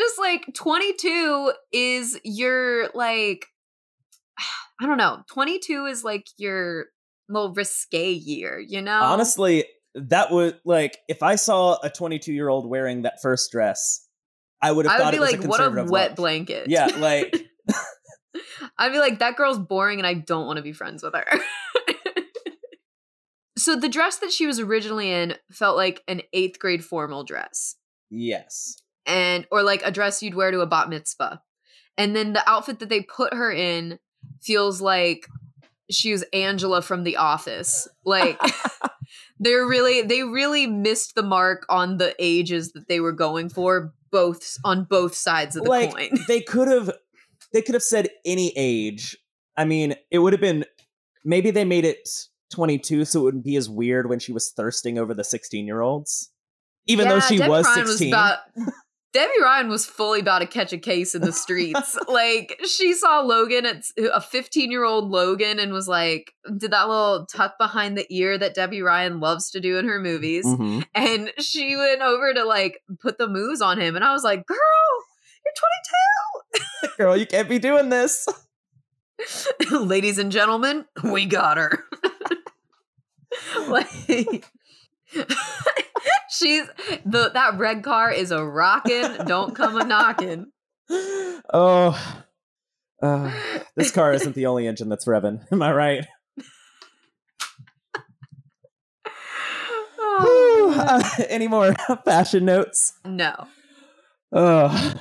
just like 22 is your like, I don't know. 22 is like your little risque year, you know? Honestly, that would like, if I saw a 22-year-old wearing that first dress, I would have thought it was like, a conservative what a wet look. Blanket. Yeah, like. I'd be like, that girl's boring and I don't want to be friends with her. So the dress that she was originally in felt like an 8th grade formal dress. Yes. And or like a dress you'd wear to a bat mitzvah. And then the outfit that they put her in feels like she was Angela from The Office. Like they really missed the mark on the ages that they were going for, on both sides of the coin. They could have said any age. I mean, it would have been maybe they made it 22 so it wouldn't be as weird when she was thirsting over the 16-year-olds. Even though she was 16. Debbie Ryan was fully about to catch a case in the streets. Like, she saw Logan, a 15-year-old Logan, and was like, did that little tuck behind the ear that Debbie Ryan loves to do in her movies. Mm-hmm. And she went over to, like, put the moves on him. And I was like, girl, you're 22. Girl, you can't be doing this. Ladies and gentlemen, we got her. Like... That red car is a rockin'. Don't come a knockin'. Oh, this car isn't the only engine that's revving. Am I right? Oh, any more fashion notes? No. Oh.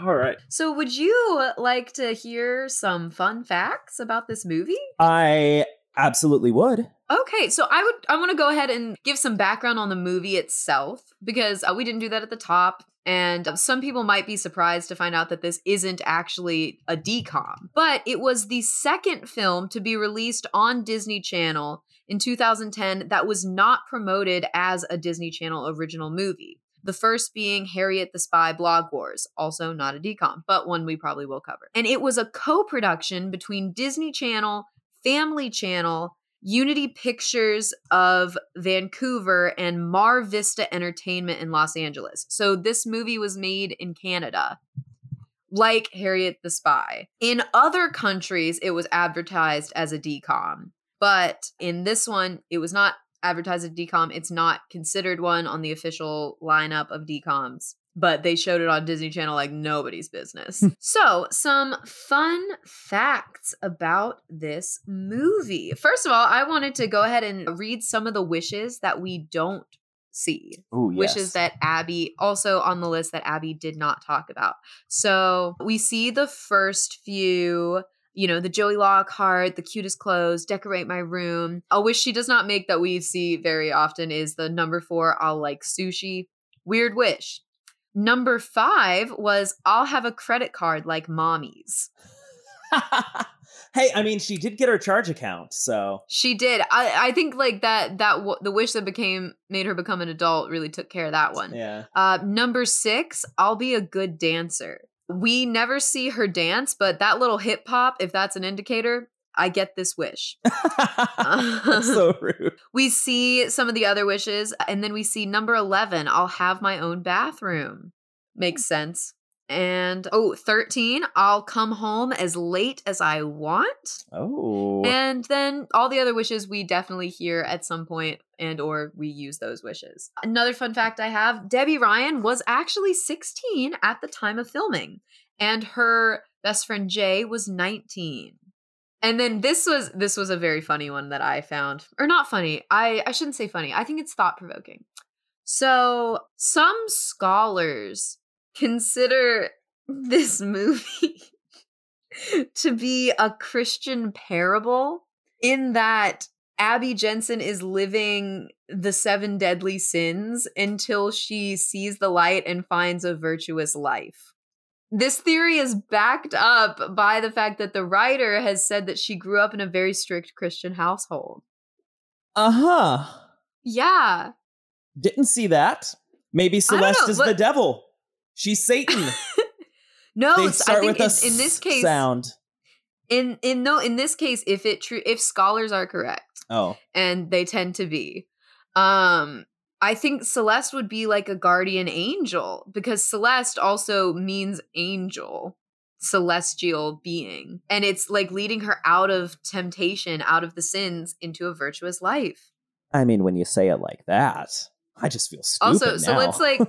All right. So would you like to hear some fun facts about this movie? I absolutely would. Okay, so I want to go ahead and give some background on the movie itself, because we didn't do that at the top. And some people might be surprised to find out that this isn't actually a DCOM. But it was the second film to be released on Disney Channel in 2010 that was not promoted as a Disney Channel original movie. The first being Harriet the Spy Blog Wars, also not a DCOM, but one we probably will cover. And it was a co-production between Disney Channel, Family Channel, Unity Pictures of Vancouver, and Mar Vista Entertainment in Los Angeles. So this movie was made in Canada, like Harriet the Spy. In other countries, it was advertised as a DCOM, but in this one, it was not advertised as a DCOM. It's not considered one on the official lineup of DCOMs, but they showed it on Disney Channel like nobody's business. So, some fun facts about this movie. First of all, I wanted to go ahead and read some of the wishes that we don't see. Ooh, yes. Wishes that Abby, also on the list that Abby did not talk about. So, we see the first few, you know, the Joey Lockhart, the cutest clothes, decorate my room. A wish she does not make that we see very often is the number 4, I'll like sushi. Weird wish. Number 5 was, I'll have a credit card like mommy's. Hey, I mean, she did get her charge account, so. She did. I think like the wish that made her become an adult really took care of that one. Yeah. Number 6, I'll be a good dancer. We never see her dance, but that little hip hop, if that's an indicator, I get this wish. That's so rude. We see some of the other wishes, and then we see number 11, I'll have my own bathroom. Makes sense. And 13, I'll come home as late as I want. Oh. And then all the other wishes we definitely hear at some point, and or we use those wishes. Another fun fact I have, Debbie Ryan was actually 16 at the time of filming, and her best friend Jay was 19. And then this was a very funny one that I found. Or not funny. I shouldn't say funny. I think it's thought-provoking. So some scholars consider this movie to be a Christian parable, in that Abby Jensen is living the 7 deadly sins until she sees the light and finds a virtuous life. This theory is backed up by the fact that the writer has said that she grew up in a very strict Christian household. Uh-huh. Yeah. Didn't see that. Maybe Celeste is the devil. She's Satan. No, they start I think with in this case sound. In this case, if scholars are correct. Oh. And they tend to be. I think Celeste would be like a guardian angel, because Celeste also means angel, celestial being. And it's like leading her out of temptation, out of the sins, into a virtuous life. I mean, when you say it like that, I just feel stupid also, now. So let's like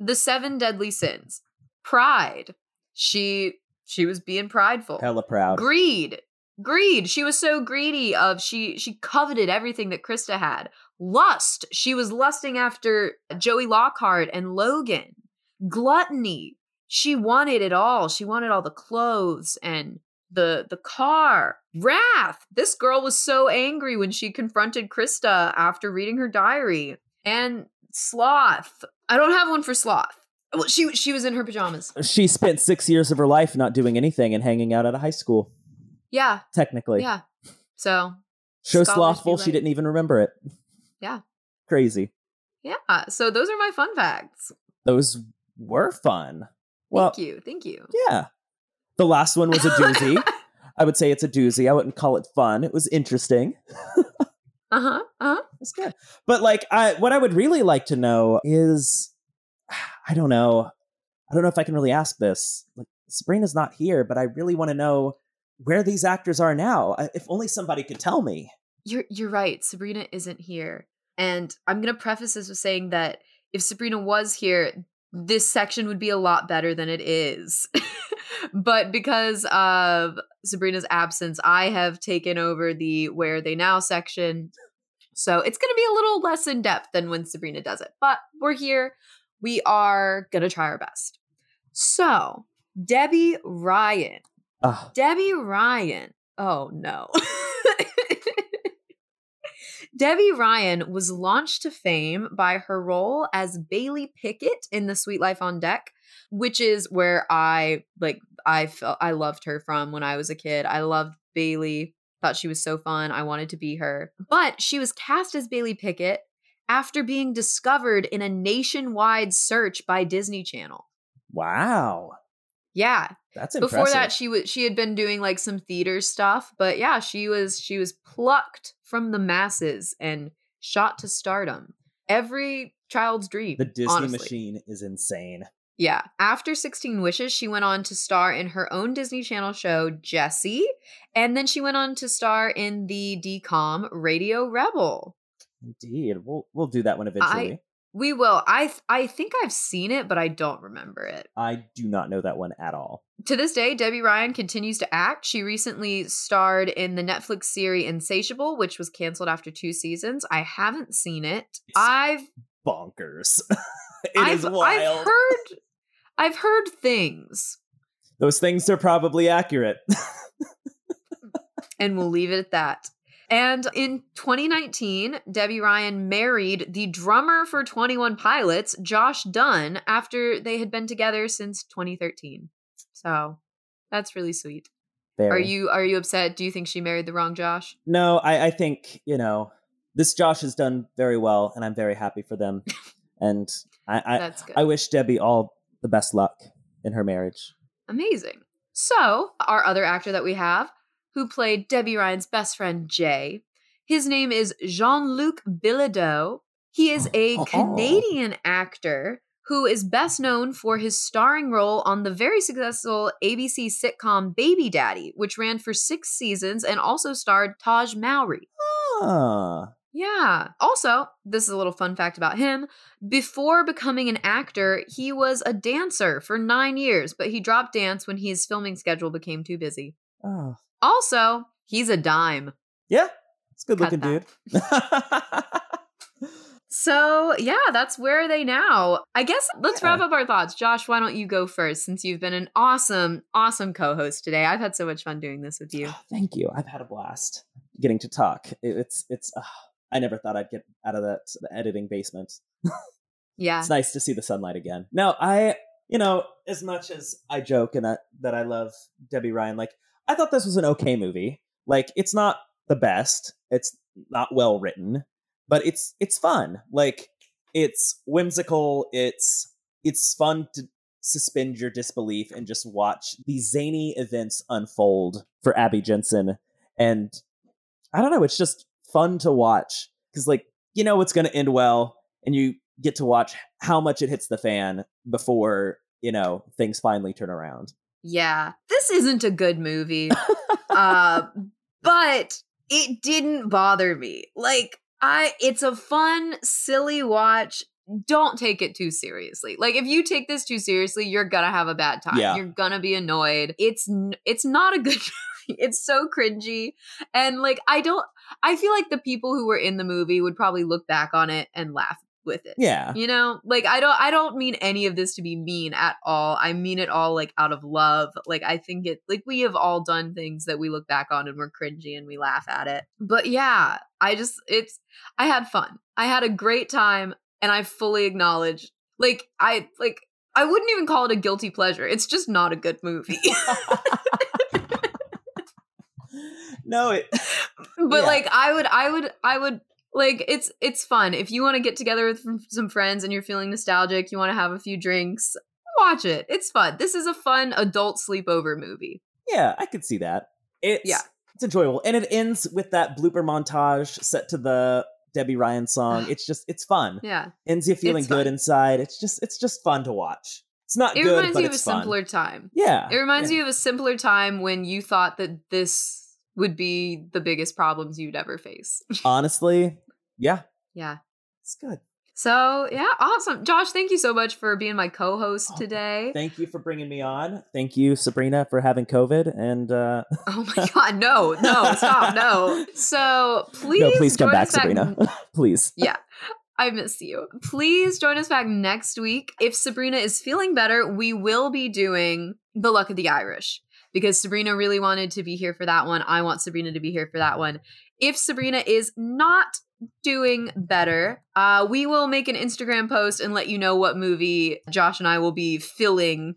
the 7 deadly sins. Pride. She was being prideful. Hella proud. Greed. She was so greedy she coveted everything that Krista had. Lust. She was lusting after Joey Lockhart and Logan. Gluttony. She wanted it all. She wanted all the clothes and the car. Wrath. This girl was so angry when she confronted Krista after reading her diary. And sloth. I don't have one for sloth. Well, she was in her pajamas. She spent 6 years of her life not doing anything and hanging out at a high school. Yeah. Technically. Yeah. So. Show slothful. She didn't even remember it. Yeah. Crazy. Yeah. So those are my fun facts. Those were fun. Well, Thank you. Yeah. The last one was a doozy. I would say it's a doozy. I wouldn't call it fun. It was interesting. Uh-huh. Uh-huh. That's good. But like, what I would really like to know is, I don't know if I can really ask this. Like, Sabrina's not here, but I really want to know where these actors are now. If only somebody could tell me. You're right. Sabrina isn't here. And I'm going to preface this with saying that if Sabrina was here, this section would be a lot better than it is. But because of Sabrina's absence, I have taken over the Where Are They Now section. So it's going to be a little less in depth than when Sabrina does it. But we're here. We are going to try our best. So Debbie Ryan. Debbie Ryan. Oh, no. Debbie Ryan was launched to fame by her role as Bailey Pickett in the Suite Life on Deck, which is where I loved her from when I was a kid. I loved Bailey, thought she was so fun. I wanted to be her. But she was cast as Bailey Pickett after being discovered in a nationwide search by Disney Channel. Wow. Yeah. That's impressive. Before that, she had been doing like some theater stuff, but yeah, she was plucked from the masses and shot to stardom. Every child's dream. The Disney machine is insane. Yeah. After 16 Wishes, she went on to star in her own Disney Channel show, Jessie, and then she went on to star in the DCOM Radio Rebel. Indeed. We'll do that one eventually. We will. I think I've seen it, but I don't remember it. I do not know that one at all. To this day, Debbie Ryan continues to act. She recently starred in the Netflix series Insatiable, which was canceled after 2 seasons. I haven't seen it. It's bonkers. It is wild. I've heard things. Those things are probably accurate. And we'll leave it at that. And in 2019, Debbie Ryan married the drummer for 21 Pilots, Josh Dun, after they had been together since 2013. So that's really sweet. Very. Are you upset? Do you think she married the wrong Josh? No, I think, this Josh has done very well, and I'm very happy for them. And I wish Debbie all the best luck in her marriage. Amazing. So our other actor that we have, who played Debbie Ryan's best friend, Jay. His name is Jean-Luc Bilodeau. He is a Canadian actor who is best known for his starring role on the very successful ABC sitcom Baby Daddy, which ran for 6 seasons and also starred Tahj Mowry. Yeah. Also, this is a little fun fact about him. Before becoming an actor, he was a dancer for 9 years, but he dropped dance when his filming schedule became too busy. Oh. Also, he's a dime. Yeah, it's a good-looking dude. So, yeah, that's Where Are They Now. I guess let's wrap up our thoughts. Josh, why don't you go first, since you've been an awesome, awesome co-host today. I've had so much fun doing this with you. Oh, thank you. I've had a blast getting to talk. It's I never thought I'd get out of the editing basement. Yeah. It's nice to see the sunlight again. No, as much as I joke and that I love Debbie Ryan, like, I thought this was an okay movie. Like, it's not the best. It's not well written, but it's fun. Like, it's whimsical. It's fun to suspend your disbelief and just watch these zany events unfold for Abby Jensen. And I don't know, it's just fun to watch because, like, you know it's going to end well, and you get to watch how much it hits the fan before, things finally turn around. Yeah, this isn't a good movie, but it didn't bother me. Like, it's a fun, silly watch. Don't take it too seriously. Like, if you take this too seriously, you're gonna have a bad time. Yeah. You're gonna be annoyed. It's not a good movie. It's so cringy, and like I feel like the people who were in the movie would probably look back on it and laugh with it. Yeah. Like, I don't mean any of this to be mean at all. I mean it all, like, out of love. Like, I think it, like, we have all done things that we look back on and we're cringy and we laugh at it. But yeah, I had fun. I had a great time, and I fully acknowledge, like, I wouldn't even call it a guilty pleasure. It's just not a good movie. Like, I would like, it's fun. If you want to get together with some friends and you're feeling nostalgic, you want to have a few drinks, watch it. It's fun. This is a fun adult sleepover movie. Yeah, I could see that. It's enjoyable. And it ends with that blooper montage set to the Debbie Ryan song. It's fun. Yeah. Ends you feeling good inside. It's just fun to watch. It's not good, but it's fun. It reminds you of a simpler time. Yeah. It reminds you of a simpler time when you thought that this would be the biggest problems you'd ever face. Honestly, yeah, Yeah. It's good. So, yeah, awesome. Josh, thank you so much for being my co-host today. Thank you for bringing me on. Thank you, Sabrina, for having COVID. And oh, my God. No, stop. No. So please. No, please come back, Sabrina. Please. Yeah. I miss you. Please join us back next week. If Sabrina is feeling better, we will be doing The Luck of the Irish because Sabrina really wanted to be here for that one. I want Sabrina to be here for that one. If Sabrina is not doing better, we will make an Instagram post and let you know what movie Josh and I will be filling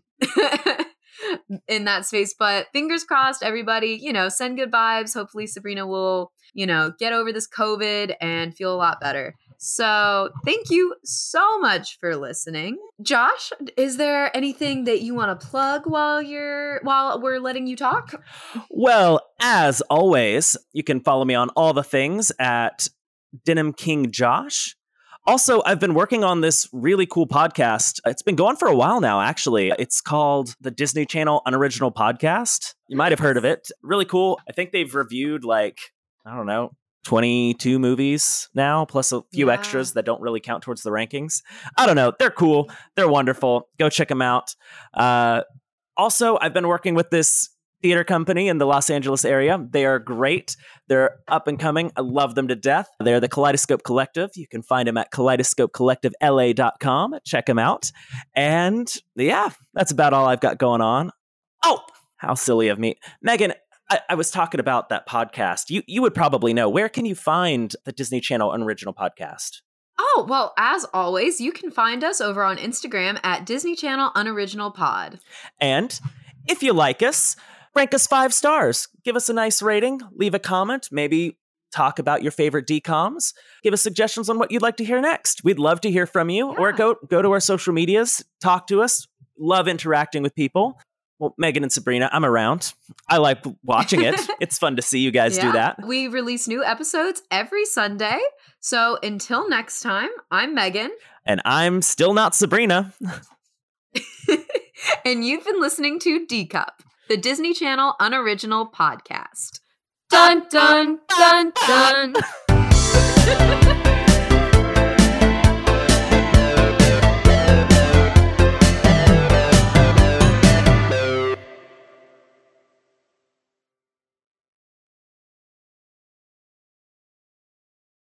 in that space. But fingers crossed, everybody, send good vibes. Hopefully Sabrina will, get over this COVID and feel a lot better. So thank you so much for listening. Josh, is there anything that you want to plug while we're letting you talk? Well, as always, you can follow me on all the things at Denim King Josh. Also, I've been working on this really cool podcast. It's been going for a while now, actually. It's called the Disney Channel Unoriginal Podcast. You might have heard of it. Really cool. I think they've reviewed 22 movies now, plus a few extras that don't really count towards the rankings. I don't know. They're cool. They're wonderful. Go check them out. Also, I've been working with this theater company in the Los Angeles area. They are great. They're up and coming. I love them to death. They're the Kaleidoscope Collective. You can find them at kaleidoscopecollectivela.com. Check them out. And yeah, that's about all I've got going on. Oh, how silly of me. Megan, I was talking about that podcast. You would probably know. Where can you find the Disney Channel Unoriginal Podcast? Oh, well, as always, you can find us over on Instagram at Disney Channel Unoriginal Pod. And if you like us, rank us 5 stars. Give us a nice rating. Leave a comment. Maybe talk about your favorite DCOMs. Give us suggestions on what you'd like to hear next. We'd love to hear from you. Yeah. Or go to our social medias. Talk to us. Love interacting with people. Well, Megan and Sabrina, I'm around. I like watching it. It's fun to see you guys do that. We release new episodes every Sunday. So until next time, I'm Megan. And I'm still not Sabrina. And you've been listening to D-Cup, the Disney Channel Unoriginal Podcast. Dun, dun, dun, dun.